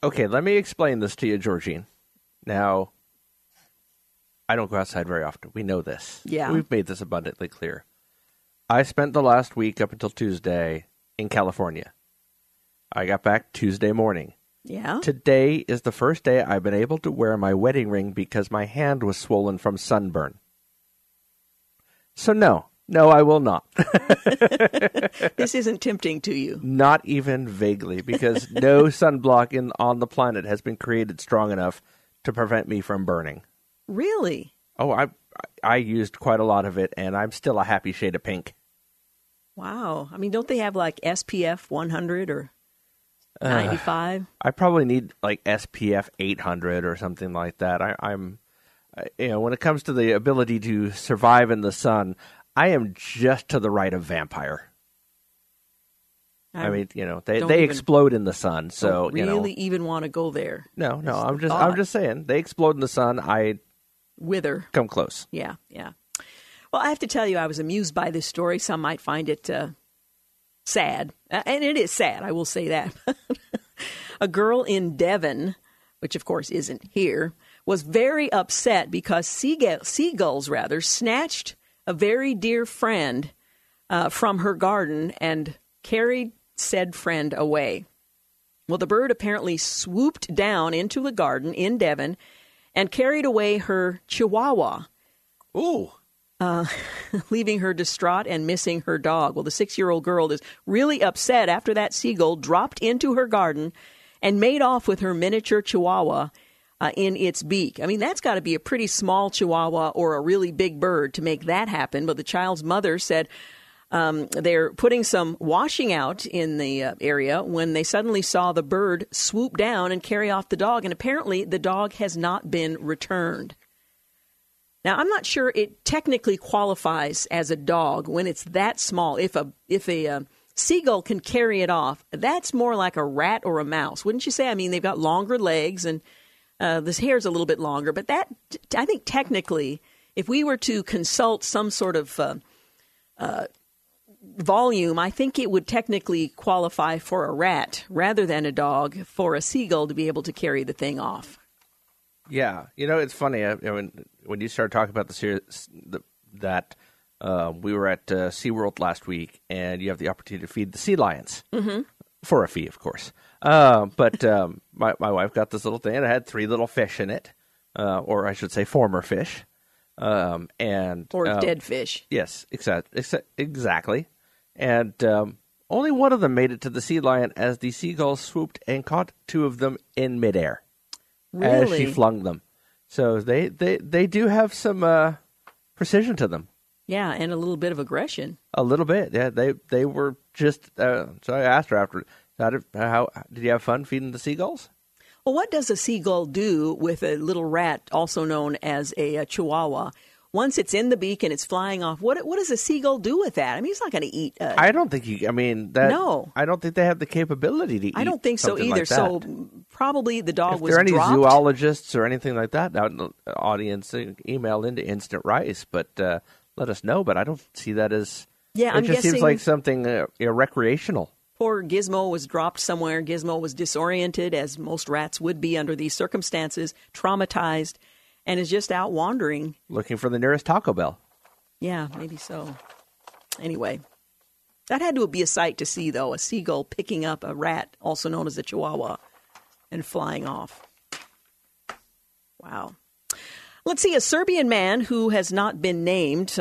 Okay, let me explain this to you, Georgene. Now, I don't go outside very often. We know this. Yeah. We've made this abundantly clear. I spent the last week up until Tuesday in California. I got back Tuesday morning. Yeah. Today is the first day I've been able to wear my wedding ring because my hand was swollen from sunburn. So no, I will not. This isn't tempting to you. Not even vaguely, because no sunblock on the planet has been created strong enough to prevent me from burning. Really? Oh, I used quite a lot of it, and I'm still a happy shade of pink. Wow. I mean, don't they have like SPF 100 or 95? I probably need like SPF 800 or something like that. I'm when it comes to the ability to survive in the sun, I am just to the right of vampire. They explode in the sun, so don't really even want to go there. No, I'm just saying they explode in the sun. I wither. Come close. Yeah. Well, I have to tell you, I was amused by this story. Some might find it sad, and it is sad, I will say that. A girl in Devon, which of course isn't here, was very upset because seagulls snatched a very dear friend from her garden and carried said friend away. Well, the bird apparently swooped down into the garden in Devon and carried away her chihuahua. Ooh. Leaving her distraught and missing her dog. Well, the 6-year-old girl is really upset after that seagull dropped into her garden and made off with her miniature chihuahua in its beak. I mean, that's got to be a pretty small chihuahua or a really big bird to make that happen. But the child's mother said they're putting some washing out in the area when they suddenly saw the bird swoop down and carry off the dog. And apparently the dog has not been returned. Now, I'm not sure it technically qualifies as a dog when it's that small. If a seagull can carry it off, that's more like a rat or a mouse, wouldn't you say? I mean, they've got longer legs and this hair's a little bit longer. But that, I think technically, if we were to consult some sort of volume, I think it would technically qualify for a rat rather than a dog for a seagull to be able to carry the thing off. Yeah. You know, it's funny. When you started talking about the series that we were at SeaWorld last week, and you have the opportunity to feed the sea lions for a fee, of course. But my wife got this little thing, and it had 3 little fish in it, or I should say former fish. Or dead fish. Yes, exactly. And only one of them made it to the sea lion as the seagull swooped and caught 2 of them in midair. Really? As she flung them. So they do have some precision to them. Yeah, and a little bit of aggression. A little bit, yeah. They were just... so I asked her after, how did you have fun feeding the seagulls? Well, what does a seagull do with a little rat, also known as a chihuahua, once it's in the beak and it's flying off, what does a seagull do with that? I mean, he's not going to eat. I don't think you. I mean, that, no, I don't think they have the capability to eat. I don't think so either. Like so probably the dog was dropped. If there are any zoologists or anything like that out in the audience, email into Instant Rice, but let us know. But I don't see that as. Yeah, it I'm just guessing seems like something recreational. Poor Gizmo was dropped somewhere. Gizmo was disoriented, as most rats would be under these circumstances, traumatized, and is just out wandering. Looking for the nearest Taco Bell. Yeah, maybe so. Anyway, that had to be a sight to see, though, a seagull picking up a rat, also known as a chihuahua, and flying off. Wow. Let's see, a Serbian man who has not been named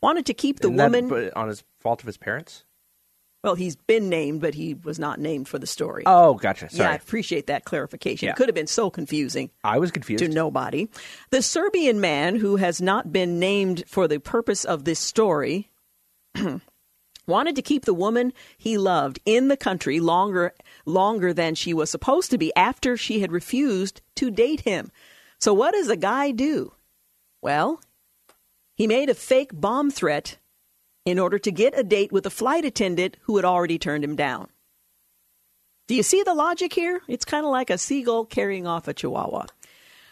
wanted to keep the woman... On his fault of his parents? Well, he's been named, but he was not named for the story. Oh, gotcha. Sorry. Yeah, I appreciate that clarification. Yeah. It could have been so confusing. I was confused. To nobody. The Serbian man who has not been named for the purpose of this story wanted to keep the woman he loved in the country longer than she was supposed to be after she had refused to date him. So what does a guy do? Well, he made a fake bomb threat in order to get a date with a flight attendant who had already turned him down. Do you see the logic here? It's kind of like a seagull carrying off a chihuahua.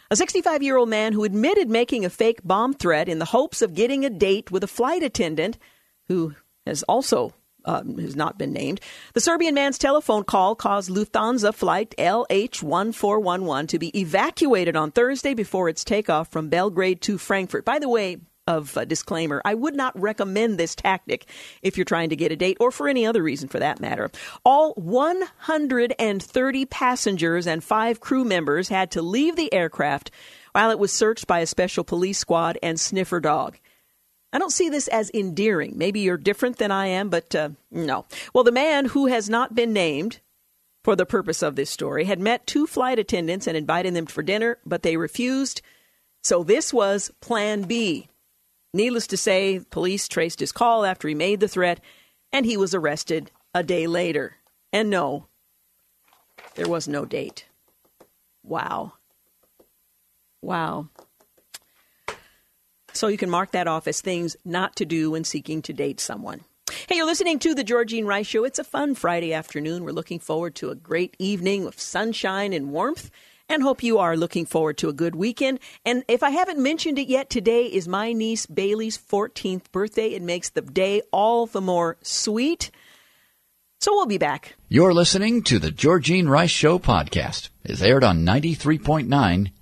A 65-year-old man who admitted making a fake bomb threat in the hopes of getting a date with a flight attendant who has also has not been named. The Serbian man's telephone call caused Lufthansa flight LH1411 to be evacuated on Thursday before its takeoff from Belgrade to Frankfurt. By the way, of a disclaimer, I would not recommend this tactic if you're trying to get a date or for any other reason for that matter. All 130 passengers and 5 crew members had to leave the aircraft while it was searched by a special police squad and sniffer dog. I don't see this as endearing. Maybe you're different than I am, but no. Well, the man who has not been named for the purpose of this story had met 2 flight attendants and invited them for dinner, but they refused. So this was plan B. Needless to say, police traced his call after he made the threat, and he was arrested a day later. And no, there was no date. Wow. Wow. So you can mark that off as things not to do when seeking to date someone. Hey, you're listening to The Georgene Rice Show. It's a fun Friday afternoon. We're looking forward to a great evening of sunshine and warmth, and hope you are looking forward to a good weekend. And if I haven't mentioned it yet, today is my niece Bailey's 14th birthday. It makes the day all the more sweet. So we'll be back. You're listening to The Georgene Rice Show podcast. It's aired on 93.9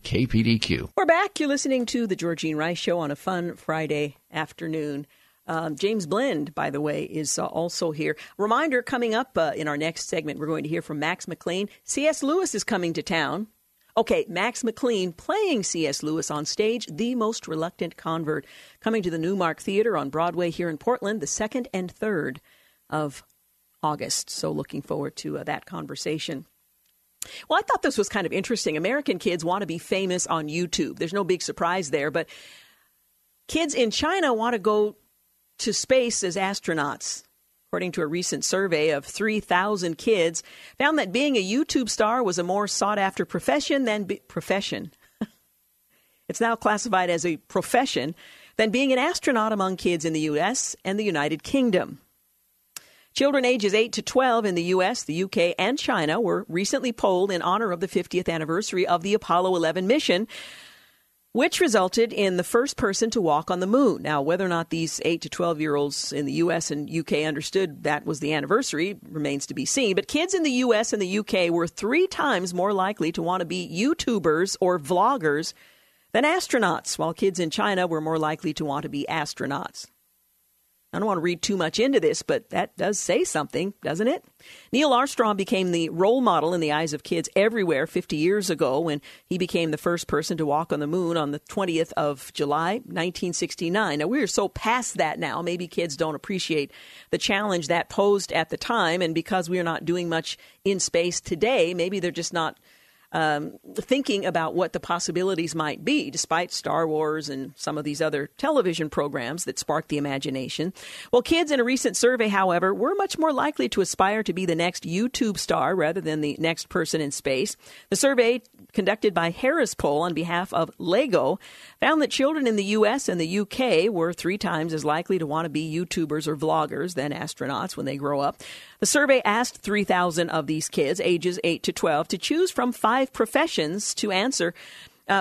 KPDQ. We're back. You're listening to The Georgene Rice Show on a fun Friday afternoon. James Blend, by the way, is also here. Reminder, coming up in our next segment, we're going to hear from Max McLean. C.S. Lewis is coming to town. Okay, Max McLean playing C.S. Lewis on stage, The Most Reluctant Convert, coming to the Newmark Theater on Broadway here in Portland, the 2nd and 3rd of August. So looking forward to that conversation. Well, I thought this was kind of interesting. American kids want to be famous on YouTube. There's no big surprise there, but kids in China want to go to space as astronauts. According to a recent survey of 3,000 kids, found that being a YouTube star was a more sought-after profession than It's now classified as a profession than being an astronaut among kids in the U.S. and the United Kingdom. Children ages 8 to 12 in the U.S., the U.K., and China were recently polled in honor of the 50th anniversary of the Apollo 11 mission, which resulted in the first person to walk on the moon. Now, whether or not these 8 to 12-year-olds in the U.S. and U.K. understood that was the anniversary remains to be seen. But kids in the U.S. and the U.K. were 3 times more likely to want to be YouTubers or vloggers than astronauts, while kids in China were more likely to want to be astronauts. I don't want to read too much into this, but that does say something, doesn't it? Neil Armstrong became the role model in the eyes of kids everywhere 50 years ago when he became the first person to walk on the moon on the 20th of July, 1969. Now, we are so past that now. Maybe kids don't appreciate the challenge that posed at the time. And because we are not doing much in space today, maybe they're just not thinking about what the possibilities might be, despite Star Wars and some of these other television programs that spark the imagination. Well, kids in a recent survey, however, were much more likely to aspire to be the next YouTube star rather than the next person in space. The survey conducted by Harris Poll on behalf of Lego found that children in the U.S. and the U.K. were 3 times as likely to want to be YouTubers or vloggers than astronauts when they grow up. The survey asked 3,000 of these kids, ages 8 to 12, to choose from 5 professions to answer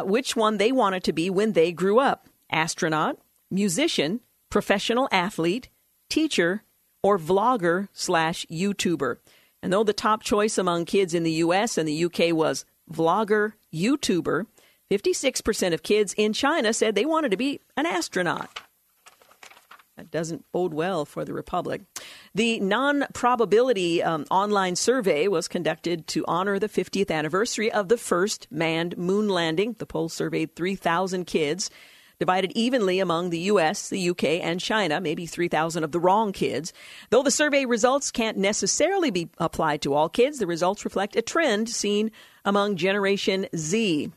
which one they wanted to be when they grew up: astronaut, musician, professional athlete, teacher, or vlogger/YouTuber. And though the top choice among kids in the U.S. and the U.K. was vlogger, YouTuber, 56% of kids in China said they wanted to be an astronaut. That doesn't bode well for the Republic. The non-probability online survey was conducted to honor the 50th anniversary of the first manned moon landing. The poll surveyed 3,000 kids, divided evenly among the U.S., the U.K., and China, maybe 3,000 of the wrong kids. Though the survey results can't necessarily be applied to all kids, the results reflect a trend seen among Generation Z.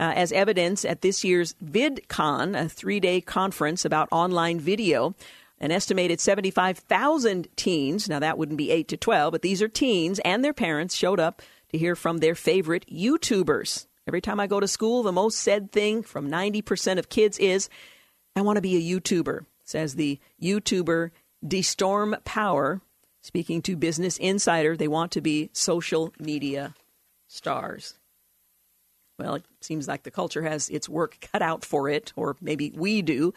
As evidence at this year's VidCon, a 3-day conference about online video, an estimated 75,000 teens, now that wouldn't be 8 to 12, but these are teens, and their parents showed up to hear from their favorite YouTubers. Every time I go to school, the most said thing from 90% of kids is, I want to be a YouTuber, says the YouTuber DeStorm Power. Speaking to Business Insider, they want to be social media stars. Well, it seems like the culture has its work cut out for it, or maybe we do.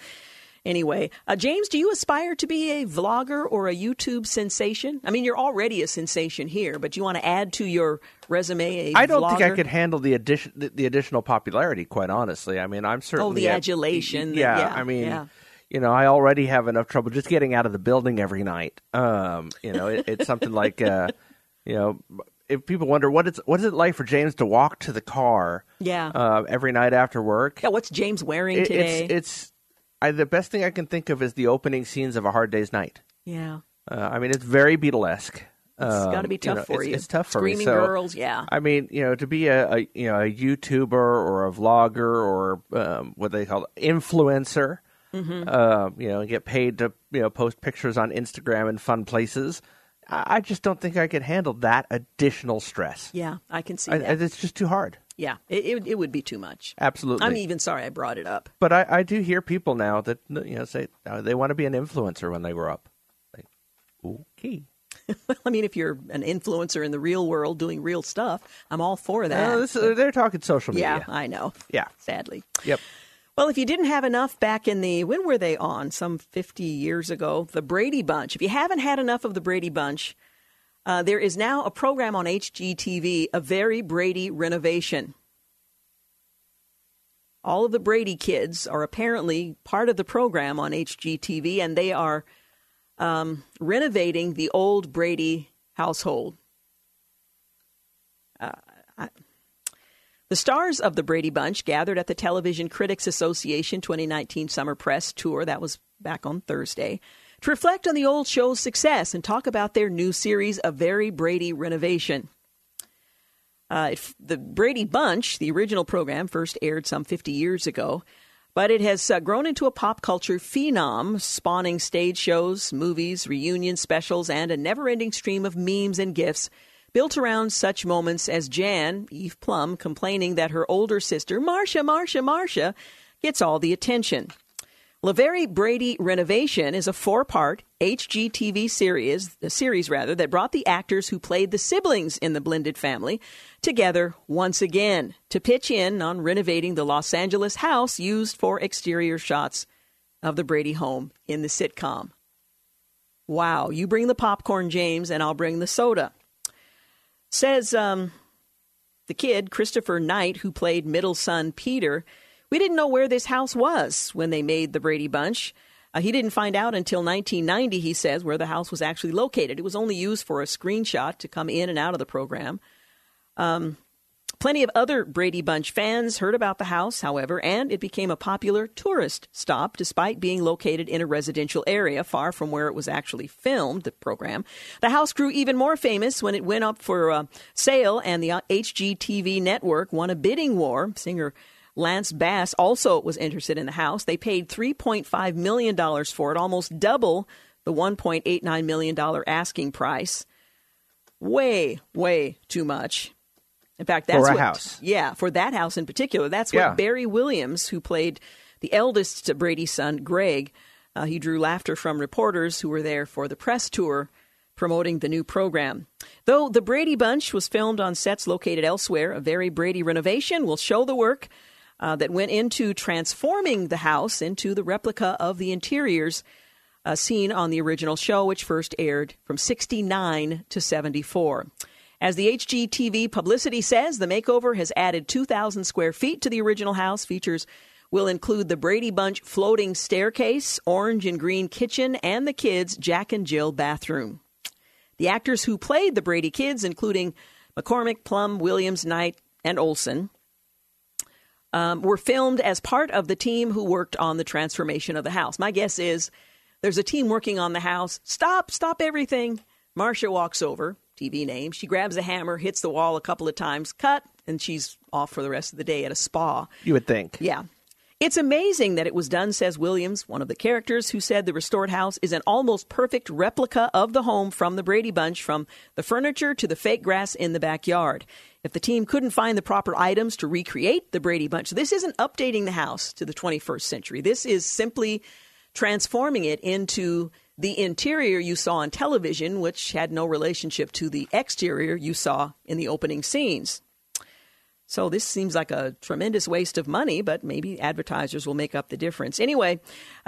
Anyway, James, do you aspire to be a vlogger or a YouTube sensation? I mean, you're already a sensation here, but you want to add to your resume a I don't vlogger? Think I could handle the additional popularity, quite honestly. I mean, I'm certainly... Oh, the adulation. You know, I already have enough trouble just getting out of the building every night. You know, it's something like, you know... If people wonder what is it like for James to walk to the car every night after work? Yeah, what's James wearing today? It's the best thing I can think of is the opening scenes of A Hard Day's Night. Yeah. I mean, it's very Beatlesque. It's got to be tough for you. It's tough for me. Screaming girls, yeah. I mean, you know, to be a YouTuber or a vlogger or what they call influencer, mm-hmm. You know, get paid to post pictures on Instagram and fun places. I just don't think I could handle that additional stress. Yeah, I can see that. It's just too hard. Yeah, it would be too much. Absolutely. I'm even sorry I brought it up. But I do hear people now that say they want to be an influencer when they grow up. Like, okay. I mean, if you're an influencer in the real world doing real stuff, I'm all for that. They're talking social media. Yeah, I know. Yeah. Sadly. Yep. Well, if you didn't have enough back in when were they on? Some 50 years ago, the Brady Bunch. If you haven't had enough of the Brady Bunch, there is now a program on HGTV, A Very Brady Renovation. All of the Brady kids are apparently part of the program on HGTV, and they are renovating the old Brady household. The stars of the Brady Bunch gathered at the Television Critics Association 2019 Summer Press Tour, that was back on Thursday, to reflect on the old show's success and talk about their new series, A Very Brady Renovation. The Brady Bunch, the original program, first aired some 50 years ago, but it has grown into a pop culture phenom, spawning stage shows, movies, reunion specials, and a never-ending stream of memes and GIFs built around such moments as Jan, Eve Plum, complaining that her older sister, Marcia, gets all the attention. La Very Brady Renovation is a 4-part HGTV series, that brought the actors who played the siblings in the blended family together once again to pitch in on renovating the Los Angeles house used for exterior shots of the Brady home in the sitcom. Wow, you bring the popcorn, James, and I'll bring the soda. Says the kid, Christopher Knight, who played middle son Peter, we didn't know where this house was when they made the Brady Bunch. He didn't find out until 1990, he says, where the house was actually located. It was only used for a screenshot to come in and out of the program. Plenty of other Brady Bunch fans heard about the house, however, and it became a popular tourist stop despite being located in a residential area far from where it was actually filmed, the program. The house grew even more famous when it went up for sale, and the HGTV network won a bidding war. Singer Lance Bass also was interested in the house. They paid $3.5 million for it, almost double the $1.89 million asking price. Way, way too much. In fact, that's for a house. Yeah, for that house in particular. That's what Barry Williams, who played the eldest Brady's son, Greg, he drew laughter from reporters who were there for the press tour promoting the new program. Though The Brady Bunch was filmed on sets located elsewhere, a very Brady renovation will show the work that went into transforming the house into the replica of the interiors seen on the original show, which first aired from 69 to 74. As the HGTV publicity says, the makeover has added 2,000 square feet to the original house. Features will include the Brady Bunch floating staircase, orange and green kitchen, and the kids' Jack and Jill bathroom. The actors who played the Brady kids, including McCormick, Plum, Williams, Knight, and Olson, were filmed as part of the team who worked on the transformation of the house. My guess is there's a team working on the house. Stop everything. Marcia walks over. TV name. She grabs a hammer, hits the wall a couple of times, cut, and she's off for the rest of the day at a spa. You would think. Yeah. It's amazing that it was done, says Williams, one of the characters, who said the restored house is an almost perfect replica of the home from the Brady Bunch, from the furniture to the fake grass in the backyard. If the team couldn't find the proper items to recreate the Brady Bunch, so this isn't updating the house to the 21st century. This is simply transforming it into the interior you saw on television, which had no relationship to the exterior you saw in the opening scenes. So this seems like a tremendous waste of money, but maybe advertisers will make up the difference. Anyway,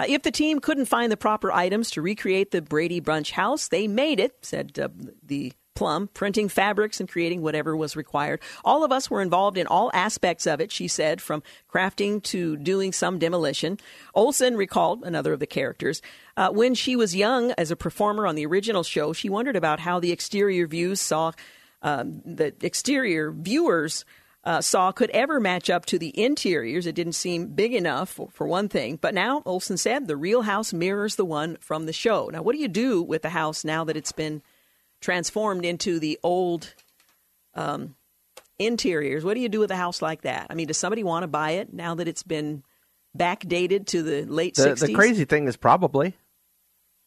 if the team couldn't find the proper items to recreate the Brady Bunch house, they made it, said the Plum, printing fabrics and creating whatever was required. All of us were involved in all aspects of it, she said, from crafting to doing some demolition. Olson recalled, another of the characters, when she was young as a performer on the original show, she wondered about how the exterior views saw, the exterior viewers saw could ever match up to the interiors. It didn't seem big enough for one thing. But now, Olson said, the real house mirrors the one from the show. Now, what do you do with the house now that it's been transformed into the old interiors? What do you do with a house like that? I mean, does somebody want to buy it now that it's been backdated to the late 60s? The crazy thing is probably.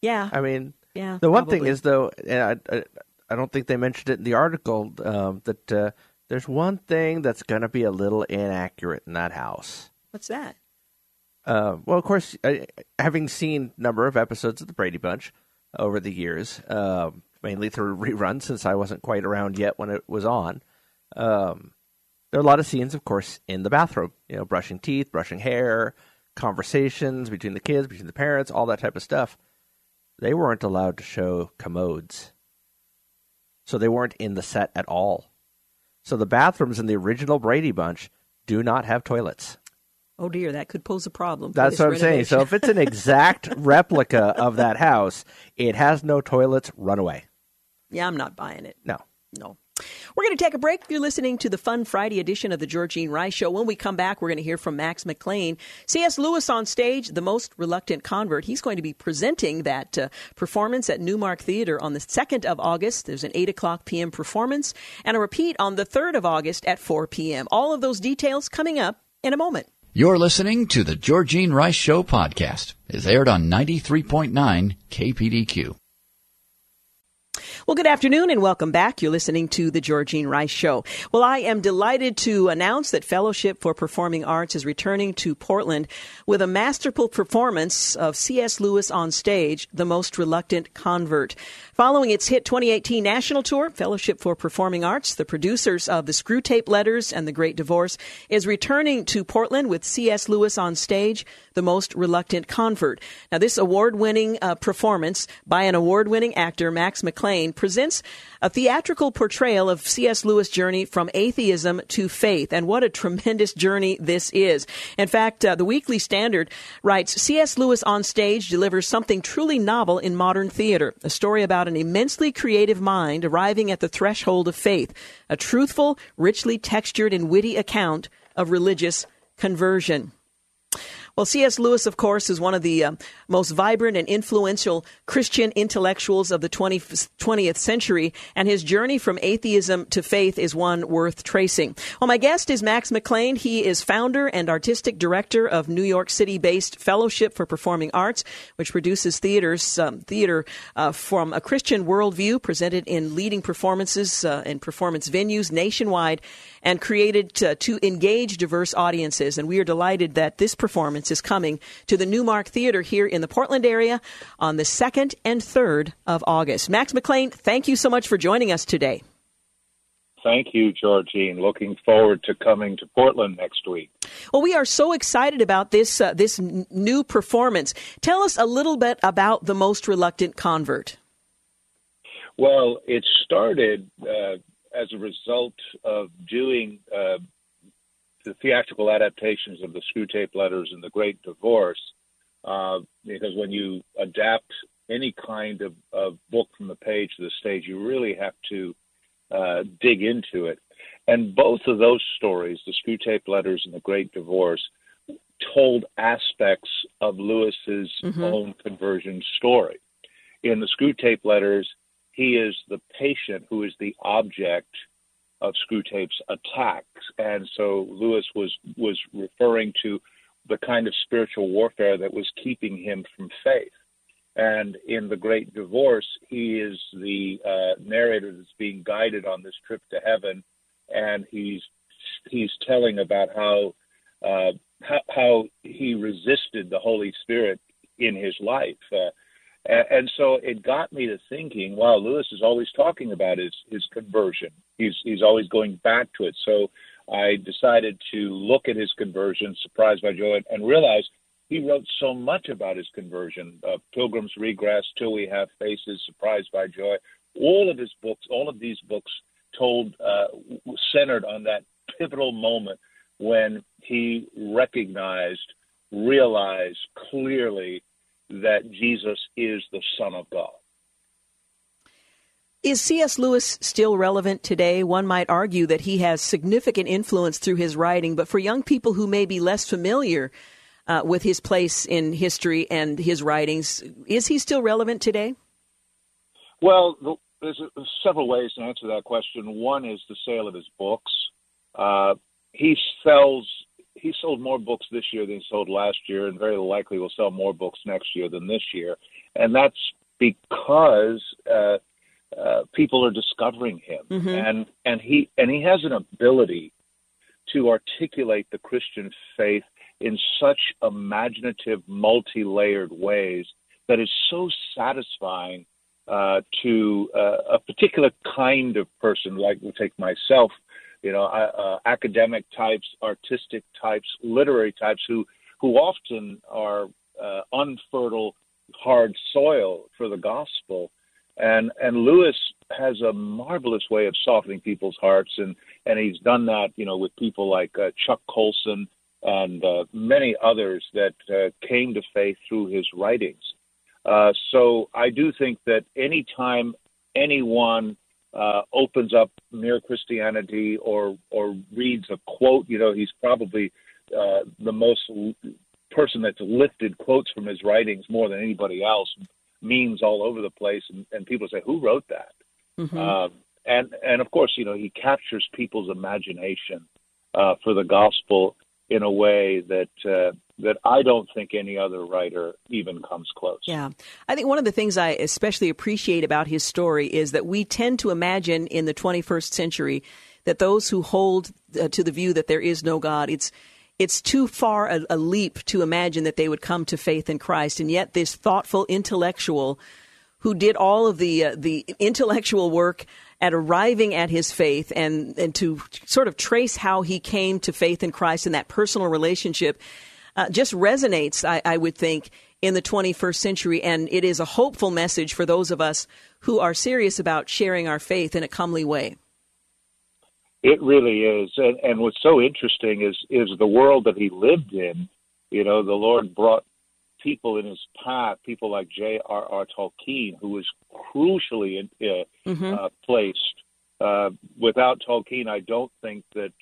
Yeah. I mean, yeah, the one probably. Thing is, though, and I don't think they mentioned it in the article, that there's one thing that's going to be a little inaccurate in that house. What's that? Well, of course, having seen a number of episodes of The Brady Bunch over the years, mainly through reruns, since I wasn't quite around yet when it was on. There are a lot of scenes, of course, in the bathroom. You know, brushing teeth, brushing hair, conversations between the kids, between the parents, all that type of stuff. They weren't allowed to show commodes. So they weren't in the set at all. So the bathrooms in the original Brady Bunch do not have toilets. Oh, dear, that could pose a problem. That's what I'm saying. So if it's an exact replica of that house, it has no toilets, run away. Yeah, I'm not buying it. No. We're going to take a break. You're listening to the Fun Friday edition of the Georgene Rice Show. When we come back, we're going to hear from Max McLean. C.S. Lewis on stage, The Most Reluctant Convert. He's going to be presenting that performance at Newmark Theater on the 2nd of August. There's an 8 o'clock p.m. performance and a repeat on the 3rd of August at 4 p.m. All of those details coming up in a moment. You're listening to the Georgene Rice Show podcast. It's aired on 93.9 KPDQ. Well, good afternoon and welcome back. You're listening to the Georgene Rice Show. Well, I am delighted to announce that Fellowship for Performing Arts is returning to Portland with a masterful performance of C.S. Lewis on stage, The Most Reluctant Convert. Following its hit 2018 national tour, Fellowship for Performing Arts, the producers of The Screwtape Letters and The Great Divorce, is returning to Portland with C.S. Lewis on stage, The Most Reluctant Convert. Now, this award-winning performance by an award-winning actor, Max McLean, presents a theatrical portrayal of C.S. Lewis' journey from atheism to faith. And what a tremendous journey this is. In fact, the Weekly Standard writes, C.S. Lewis on stage delivers something truly novel in modern theater, a story about an immensely creative mind arriving at the threshold of faith, a truthful, richly textured and witty account of religious conversion. Well, C.S. Lewis, of course, is one of the most vibrant and influential Christian intellectuals of the 20th century, and his journey from atheism to faith is one worth tracing. Well, my guest is Max McLean. He is founder and artistic director of New York City-based Fellowship for Performing Arts, which produces theater from a Christian worldview, presented in leading performances and performance venues nationwide, and created to engage diverse audiences. And we are delighted that this performance is coming to the Newmark Theater here in the Portland area on the 2nd and 3rd of August. Max McLean, thank you so much for joining us today. Thank you, Georgene. Looking forward to coming to Portland next week. Well, we are so excited about this new performance. Tell us a little bit about The Most Reluctant Convert. Well, it started as a result of doing the theatrical adaptations of the Screwtape Letters and the Great Divorce, because when you adapt any kind of book from the page to the stage, you really have to dig into it. And both of those stories, the Screwtape Letters and the Great Divorce, told aspects of Lewis's own conversion story. In the Screwtape Letters, he is the patient who is the object of Screwtape's attacks. And so Lewis was referring to the kind of spiritual warfare that was keeping him from faith. And in The Great Divorce, he is the narrator that's being guided on this trip to heaven, and he's telling about how he resisted the Holy Spirit in his life. And so it got me to thinking, wow, Lewis is always talking about his conversion. He's always going back to it. So I decided to look at his conversion, Surprised by Joy, and realize he wrote so much about his conversion, Pilgrim's Regress, Till We Have Faces, Surprised by Joy. All of his books, all of these books told, centered on that pivotal moment when he realized clearly that Jesus is the Son of God. Is C.S. Lewis still relevant today? One might argue that he has significant influence through his writing, but for young people who may be less familiar with his place in history and his writings, is he still relevant today? Well, there's several ways to answer that question. One is the sale of his books. He sold more books this year than he sold last year, and very likely will sell more books next year than this year. And that's because people are discovering him, and he has an ability to articulate the Christian faith in such imaginative, multi-layered ways that is so satisfying to a particular kind of person. Like, we'll take myself. You know, academic types, artistic types, literary types who often are unfertile, hard soil for the gospel. And Lewis has a marvelous way of softening people's hearts. And he's done that, you know, with people like Chuck Colson and many others that came to faith through his writings. So I do think that any time anyone opens up Mere Christianity or reads a quote, you know, he's probably the most person that's lifted quotes from his writings more than anybody else, memes all over the place. And people say, who wrote that? And of course, you know, he captures people's imagination for the gospel in a way that I don't think any other writer even comes close. Yeah. I think one of the things I especially appreciate about his story is that we tend to imagine in the 21st century that those who hold to the view that there is no God, it's too far a leap to imagine that they would come to faith in Christ. And yet this thoughtful intellectual who did all of the intellectual work at arriving at his faith and to sort of trace how he came to faith in Christ and that personal relationship just resonates, I would think, in the 21st century. And it is a hopeful message for those of us who are serious about sharing our faith in a comely way. It really is. And what's so interesting is the world that he lived in. You know, the Lord brought people in his path, people like J.R.R. Tolkien, who was crucially placed. Without Tolkien, I don't think that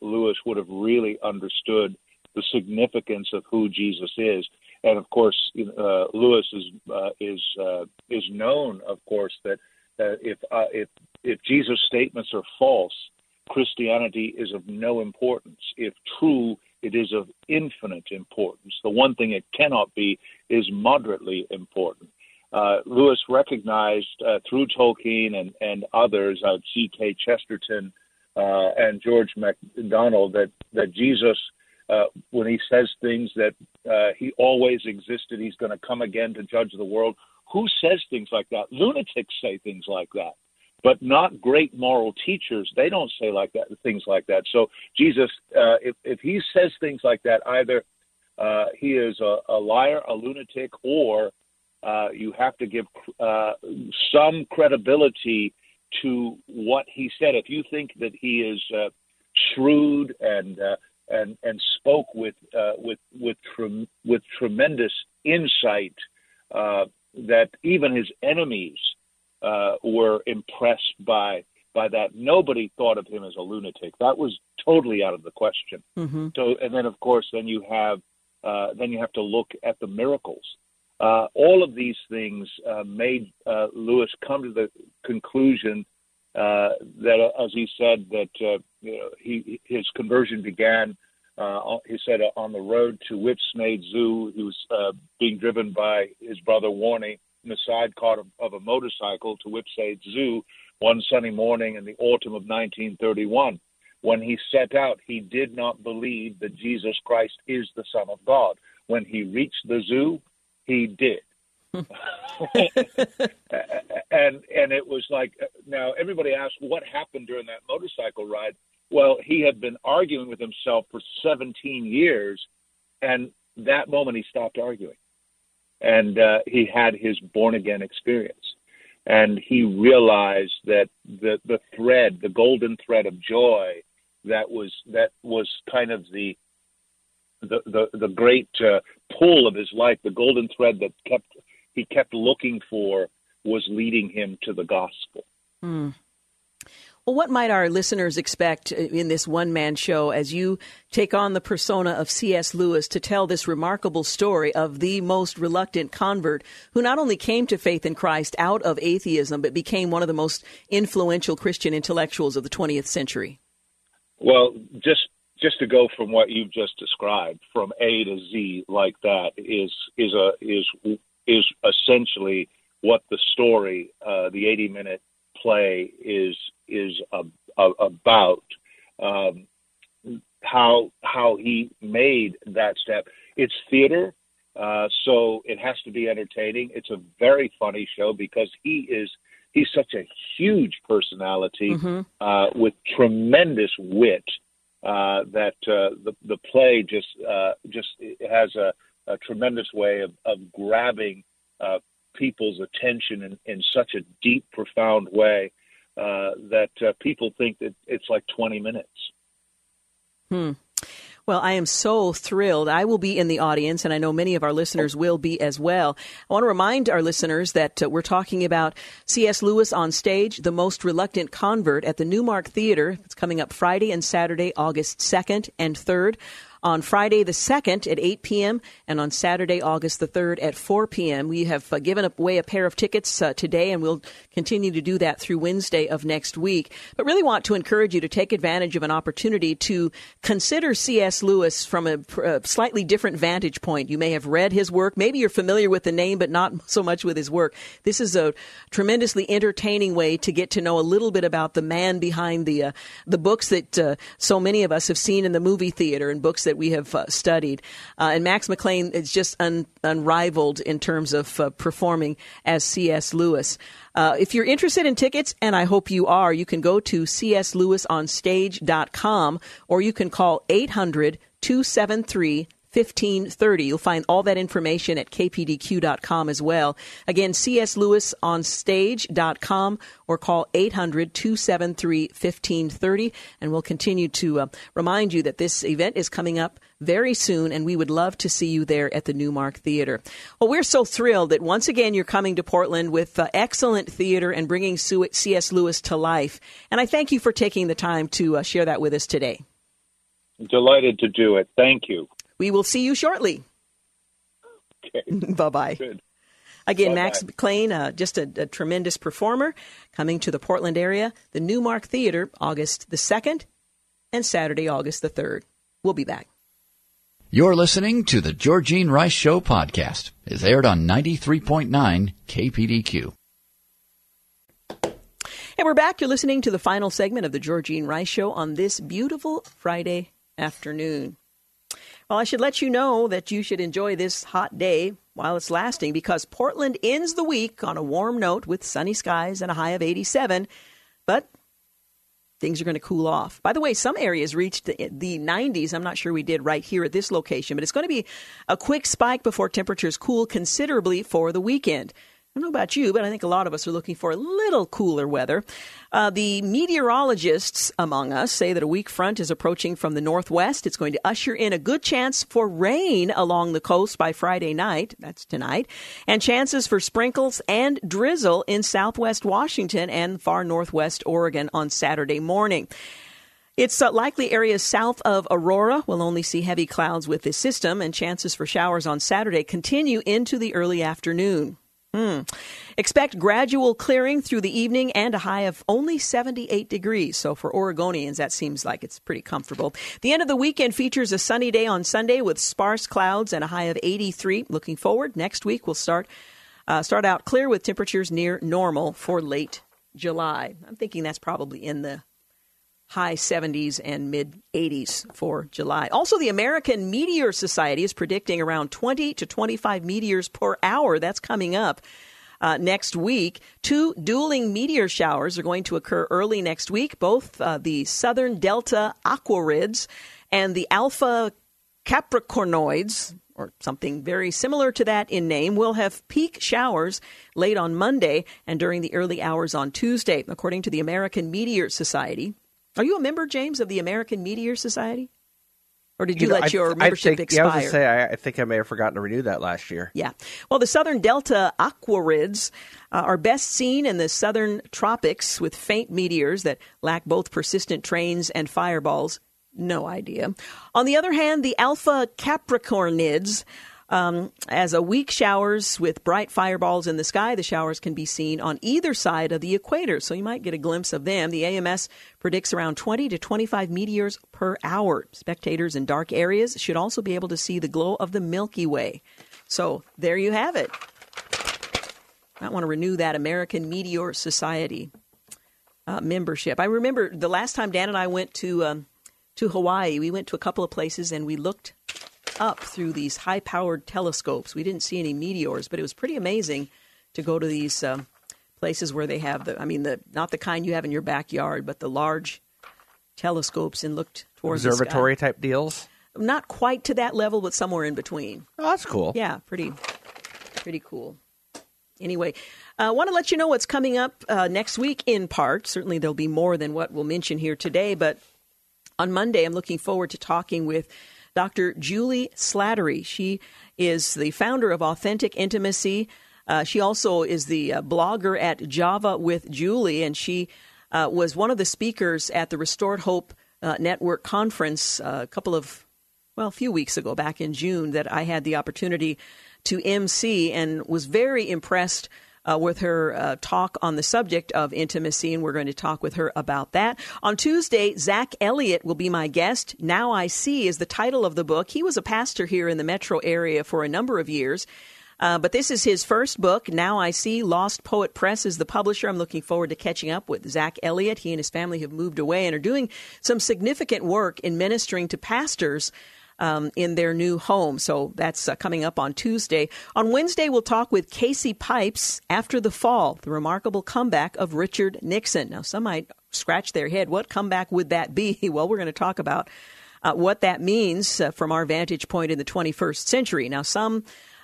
Lewis would have really understood the significance of who Jesus is. And of course, Lewis is known, of course, that if Jesus' statements are false, Christianity is of no importance. If true, it is of infinite importance. The one thing it cannot be is moderately important. Lewis recognized through Tolkien and others, C.K. Chesterton and George MacDonald, that Jesus, when he says things that he always existed, he's going to come again to judge the world. Who says things like that? Lunatics say things like that, but not great moral teachers. They don't say things like that. So Jesus, if he says things like that, either he is a liar, a lunatic, or you have to give some credibility to what he said. If you think that he is shrewd and spoke with tremendous insight, that even his enemies were impressed by that. Nobody thought of him as a lunatic. That was totally out of the question. Mm-hmm. So, and then of course, then you have to look at the miracles. All of these things made Lewis come to the conclusion that, as he said, that his conversion began. He said on the road to Whipsnade Zoo, he was being driven by his brother Warney in the sidecar of a motorcycle to Whipsnade Zoo one sunny morning in the autumn of 1931. When he set out, he did not believe that Jesus Christ is the Son of God. When he reached the zoo, he did. and it was like, now everybody asks, what happened during that motorcycle ride? Well, he had been arguing with himself for 17 years, and that moment he stopped arguing. And he had his born-again experience. And he realized that the thread, the golden thread of joy, that was kind of the great pull of his life, the golden thread that he kept looking for, was leading him to the gospel. Mm. Well, what might our listeners expect in this one-man show as you take on the persona of C.S. Lewis to tell this remarkable story of the most reluctant convert who not only came to faith in Christ out of atheism, but became one of the most influential Christian intellectuals of the 20th century? Well, just to go from what you've just described, from A to Z like that, is essentially what the story, the 80-minute play, is about. How he made that step. It's theater, so it has to be entertaining. It's a very funny show because he's such a huge personality, mm-hmm. With tremendous wit. That the play just has a tremendous way of grabbing people's attention in such a deep, profound way that people think that it's like 20 minutes. Hmm. Well, I am so thrilled. I will be in the audience, and I know many of our listeners will be as well. I want to remind our listeners that we're talking about C.S. Lewis on Stage, The Most Reluctant Convert, at the Newmark Theater. It's coming up Friday and Saturday, August 2nd and 3rd. On Friday the 2nd at 8 p.m. and on Saturday, August the 3rd at 4 p.m. We have given away a pair of tickets today, and we'll continue to do that through Wednesday of next week. But really want to encourage you to take advantage of an opportunity to consider C.S. Lewis from a slightly different vantage point. You may have read his work. Maybe you're familiar with the name, but not so much with his work. This is a tremendously entertaining way to get to know a little bit about the man behind the books that so many of us have seen in the movie theater and books that we have studied. And Max McLean is just unrivaled in terms of performing as C.S. Lewis. If you're interested in tickets, and I hope you are, you can go to cslewisonstage.com or you can call 800-273-3255. 1530. You'll find all that information at kpdq.com as well. Again, cslewis.com or call 800-273-1530. And we'll continue to remind you that this event is coming up very soon, and we would love to see you there at the Newmark Theater. Well, we're so thrilled that once again you're coming to Portland with excellent theater and bringing C.S. Lewis to life. And I thank you for taking the time to share that with us today. Delighted to do it. Thank you. We will see you shortly. Okay. Bye-bye. Good. Again, bye-bye. Max McLean, just a tremendous performer, coming to the Portland area, the Newmark Theater, August the 2nd and Saturday, August the 3rd. We'll be back. You're listening to the Georgene Rice Show podcast. It's aired on 93.9 KPDQ. And we're back. You're listening to the final segment of the Georgene Rice Show on this beautiful Friday afternoon. Well, I should let you know that you should enjoy this hot day while it's lasting, because Portland ends the week on a warm note with sunny skies and a high of 87. But things are going to cool off. By the way, some areas reached the 90s. I'm not sure we did right here at this location, but it's going to be a quick spike before temperatures cool considerably for the weekend. I don't know about you, but I think a lot of us are looking for a little cooler weather. The meteorologists among us say that a weak front is approaching from the northwest. It's going to usher in a good chance for rain along the coast by Friday night. That's tonight. And chances for sprinkles and drizzle in southwest Washington and far northwest Oregon on Saturday morning. It's likely areas south of Aurora will only see heavy clouds with this system, and chances for showers on Saturday continue into the early afternoon. Expect gradual clearing through the evening and a high of only 78 degrees. So for Oregonians, that seems like it's pretty comfortable. The end of the weekend features a sunny day on Sunday with sparse clouds and a high of 83. Looking forward, next week we'll start out clear with temperatures near normal for late July. I'm thinking that's probably in the high 70s and mid 80s for July. Also, the American Meteor Society is predicting around 20 to 25 meteors per hour. That's coming up next week. Two dueling meteor showers are going to occur early next week. Both the Southern Delta Aquarids and the Alpha Capricornoids, or something very similar to that in name, will have peak showers late on Monday and during the early hours on Tuesday, according to the American Meteor Society. Are you a member, James, of the American Meteor Society? Or did you let your membership expire? Yeah, I was going to say, I think I may have forgotten to renew that last year. Yeah. Well, the Southern Delta Aquarids are best seen in the southern tropics with faint meteors that lack both persistent trains and fireballs. No idea. On the other hand, the Alpha Capricornids, as a weak showers with bright fireballs in the sky. The showers can be seen on either side of the equator, so you might get a glimpse of them. The AMS predicts around 20 to 25 meteors per hour. Spectators in dark areas should also be able to see the glow of the Milky Way. So there you have it. I want to renew that American Meteor Society membership. I remember the last time Dan and I went to Hawaii, we went to a couple of places and we looked up through these high-powered telescopes. We didn't see any meteors, but it was pretty amazing to go to these places where they have the not the kind you have in your backyard, but the large telescopes, and looked towards observatory the sky. Type deals. Not quite to that level, but somewhere in between. Oh, that's cool. Yeah, pretty cool. Anyway, I want to let you know what's coming up next week in part. Certainly there'll be more than what we'll mention here today, but on Monday I'm looking forward to talking with Dr. Julie Slattery. She is the founder of Authentic Intimacy. She also is the blogger at Java with Julie, and she was one of the speakers at the Restored Hope Network Conference a few weeks ago, back in June, that I had the opportunity to MC, and was very impressed with her talk on the subject of intimacy, and we're going to talk with her about that. On Tuesday, Zach Elliott will be my guest. Now I See is the title of the book. He was a pastor here in the metro area for a number of years, but this is his first book, Now I See. Lost Poet Press is the publisher. I'm looking forward to catching up with Zach Elliott. He and his family have moved away and are doing some significant work in ministering to pastors in their new home. So that's coming up on Tuesday. On Wednesday, we'll talk with Casey Pipes, After the Fall, the Remarkable Comeback of Richard Nixon. Now, some might scratch their head. What comeback would that be? Well, we're going to talk about what that means from our vantage point in the 21st century. Now, some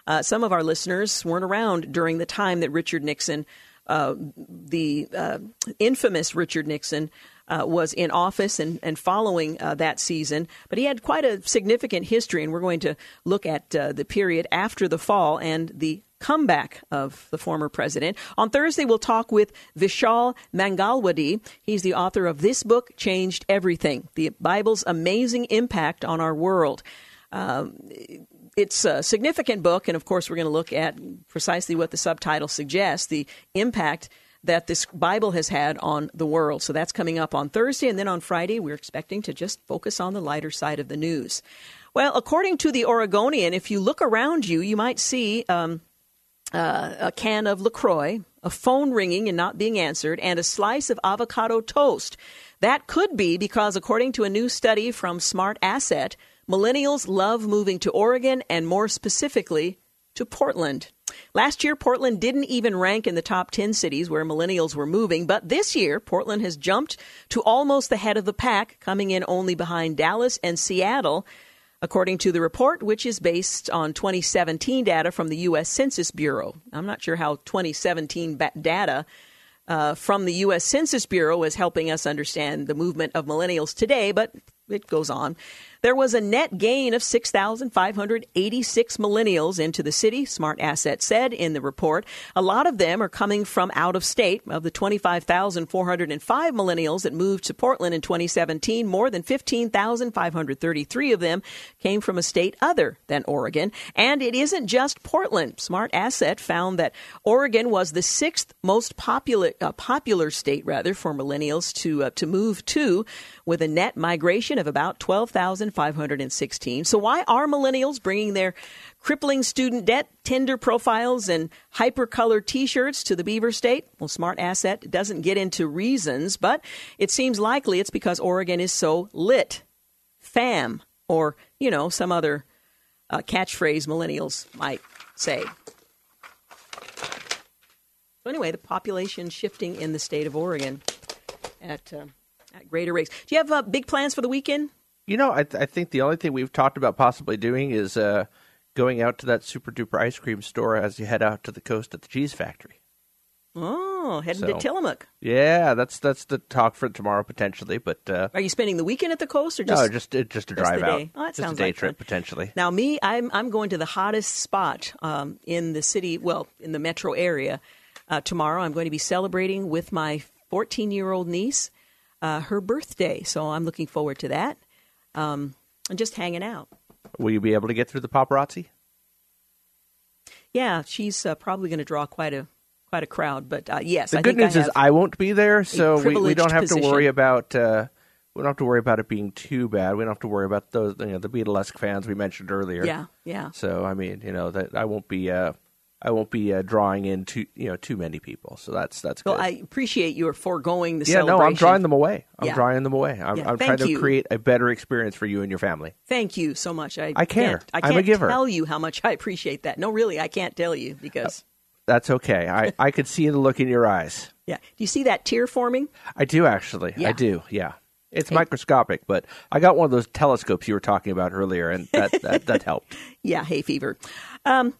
of our listeners weren't around during the time that Richard Nixon, the infamous Richard Nixon, was in office and following that season. But he had quite a significant history, and we're going to look at the period after the fall and the comeback of the former president. On Thursday, we'll talk with Vishal Mangalwadi. He's the author of This Book Changed Everything, The Bible's Amazing Impact on Our World. It's a significant book, and of course, we're going to look at precisely what the subtitle suggests, the impact that this Bible has had on the world. So that's coming up on Thursday, and then on Friday, we're expecting to just focus on the lighter side of the news. Well, according to the Oregonian, if you look around you, you might see a can of LaCroix, a phone ringing and not being answered, and a slice of avocado toast. That could be because, according to a new study from Smart Asset, millennials love moving to Oregon and, more specifically, to Portland. Last year, Portland didn't even rank in the top 10 cities where millennials were moving. But this year, Portland has jumped to almost the head of the pack, coming in only behind Dallas and Seattle, according to the report, which is based on 2017 data from the U.S. Census Bureau. I'm not sure how 2017 data from the U.S. Census Bureau is helping us understand the movement of millennials today, but it goes on. There was a net gain of 6,586 millennials into the city, Smart Asset said in the report. A lot of them are coming from out of state. Of the 25,405 millennials that moved to Portland in 2017, more than 15,533 of them came from a state other than Oregon. And it isn't just Portland. Smart Asset found that Oregon was the sixth most popular state, rather, for millennials to move to, with a net migration of about 12,516. So why are millennials bringing their crippling student debt, Tinder profiles, and hyper-colored T-shirts to the Beaver State? Well, Smart Asset doesn't get into reasons, but it seems likely it's because Oregon is so lit. Fam, or, you know, some other catchphrase millennials might say. So anyway, the population shifting in the state of Oregon at greater rates. Do you have big plans for the weekend? You know, I think the only thing we've talked about possibly doing is going out to that super-duper ice cream store as you head out to the coast at the cheese factory. Oh, heading to Tillamook. Yeah, that's the talk for tomorrow potentially. But are you spending the weekend at the coast or just just a drive out? Oh, that sounds like a day trip potentially. Now, me, I'm going to the hottest spot in the city, well, in the metro area tomorrow. I'm going to be celebrating with my 14-year-old niece her birthday, so I'm looking forward to that. And just hanging out. Will you be able to get through the paparazzi? Yeah, she's probably going to draw quite a crowd. But yes, the good news is I won't be there, so we don't have to worry about it being too bad. We don't have to worry about those the Beatlesque fans we mentioned earlier. Yeah. So I mean, that I won't be drawing in too many people, so that's good. Well, I appreciate your foregoing the celebration. Yeah, no, I'm drawing them away. I'm trying to create a better experience for you and your family. Thank you so much. I care. I'm a giver. I can't tell you how much I appreciate that. No, really, I can't tell you because... That's okay. I could see the look in your eyes. Yeah. Do you see that tear forming? I do, actually. Yeah. I do, yeah. It's microscopic, but I got one of those telescopes you were talking about earlier, and that helped. Yeah, hay fever. Want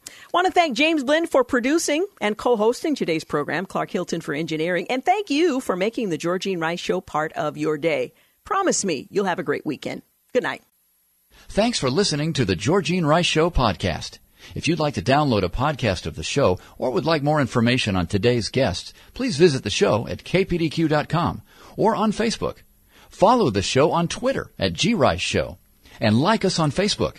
to thank James Blend for producing and co-hosting today's program, Clark Hilton for engineering, and thank you for making the Georgene Rice Show part of your day. Promise me you'll have a great weekend. Good night. Thanks for listening to the Georgene Rice Show podcast. If you'd like to download a podcast of the show or would like more information on today's guests, please visit the show at kpdq.com or on Facebook. Follow the show on Twitter at GRice Show and like us on Facebook.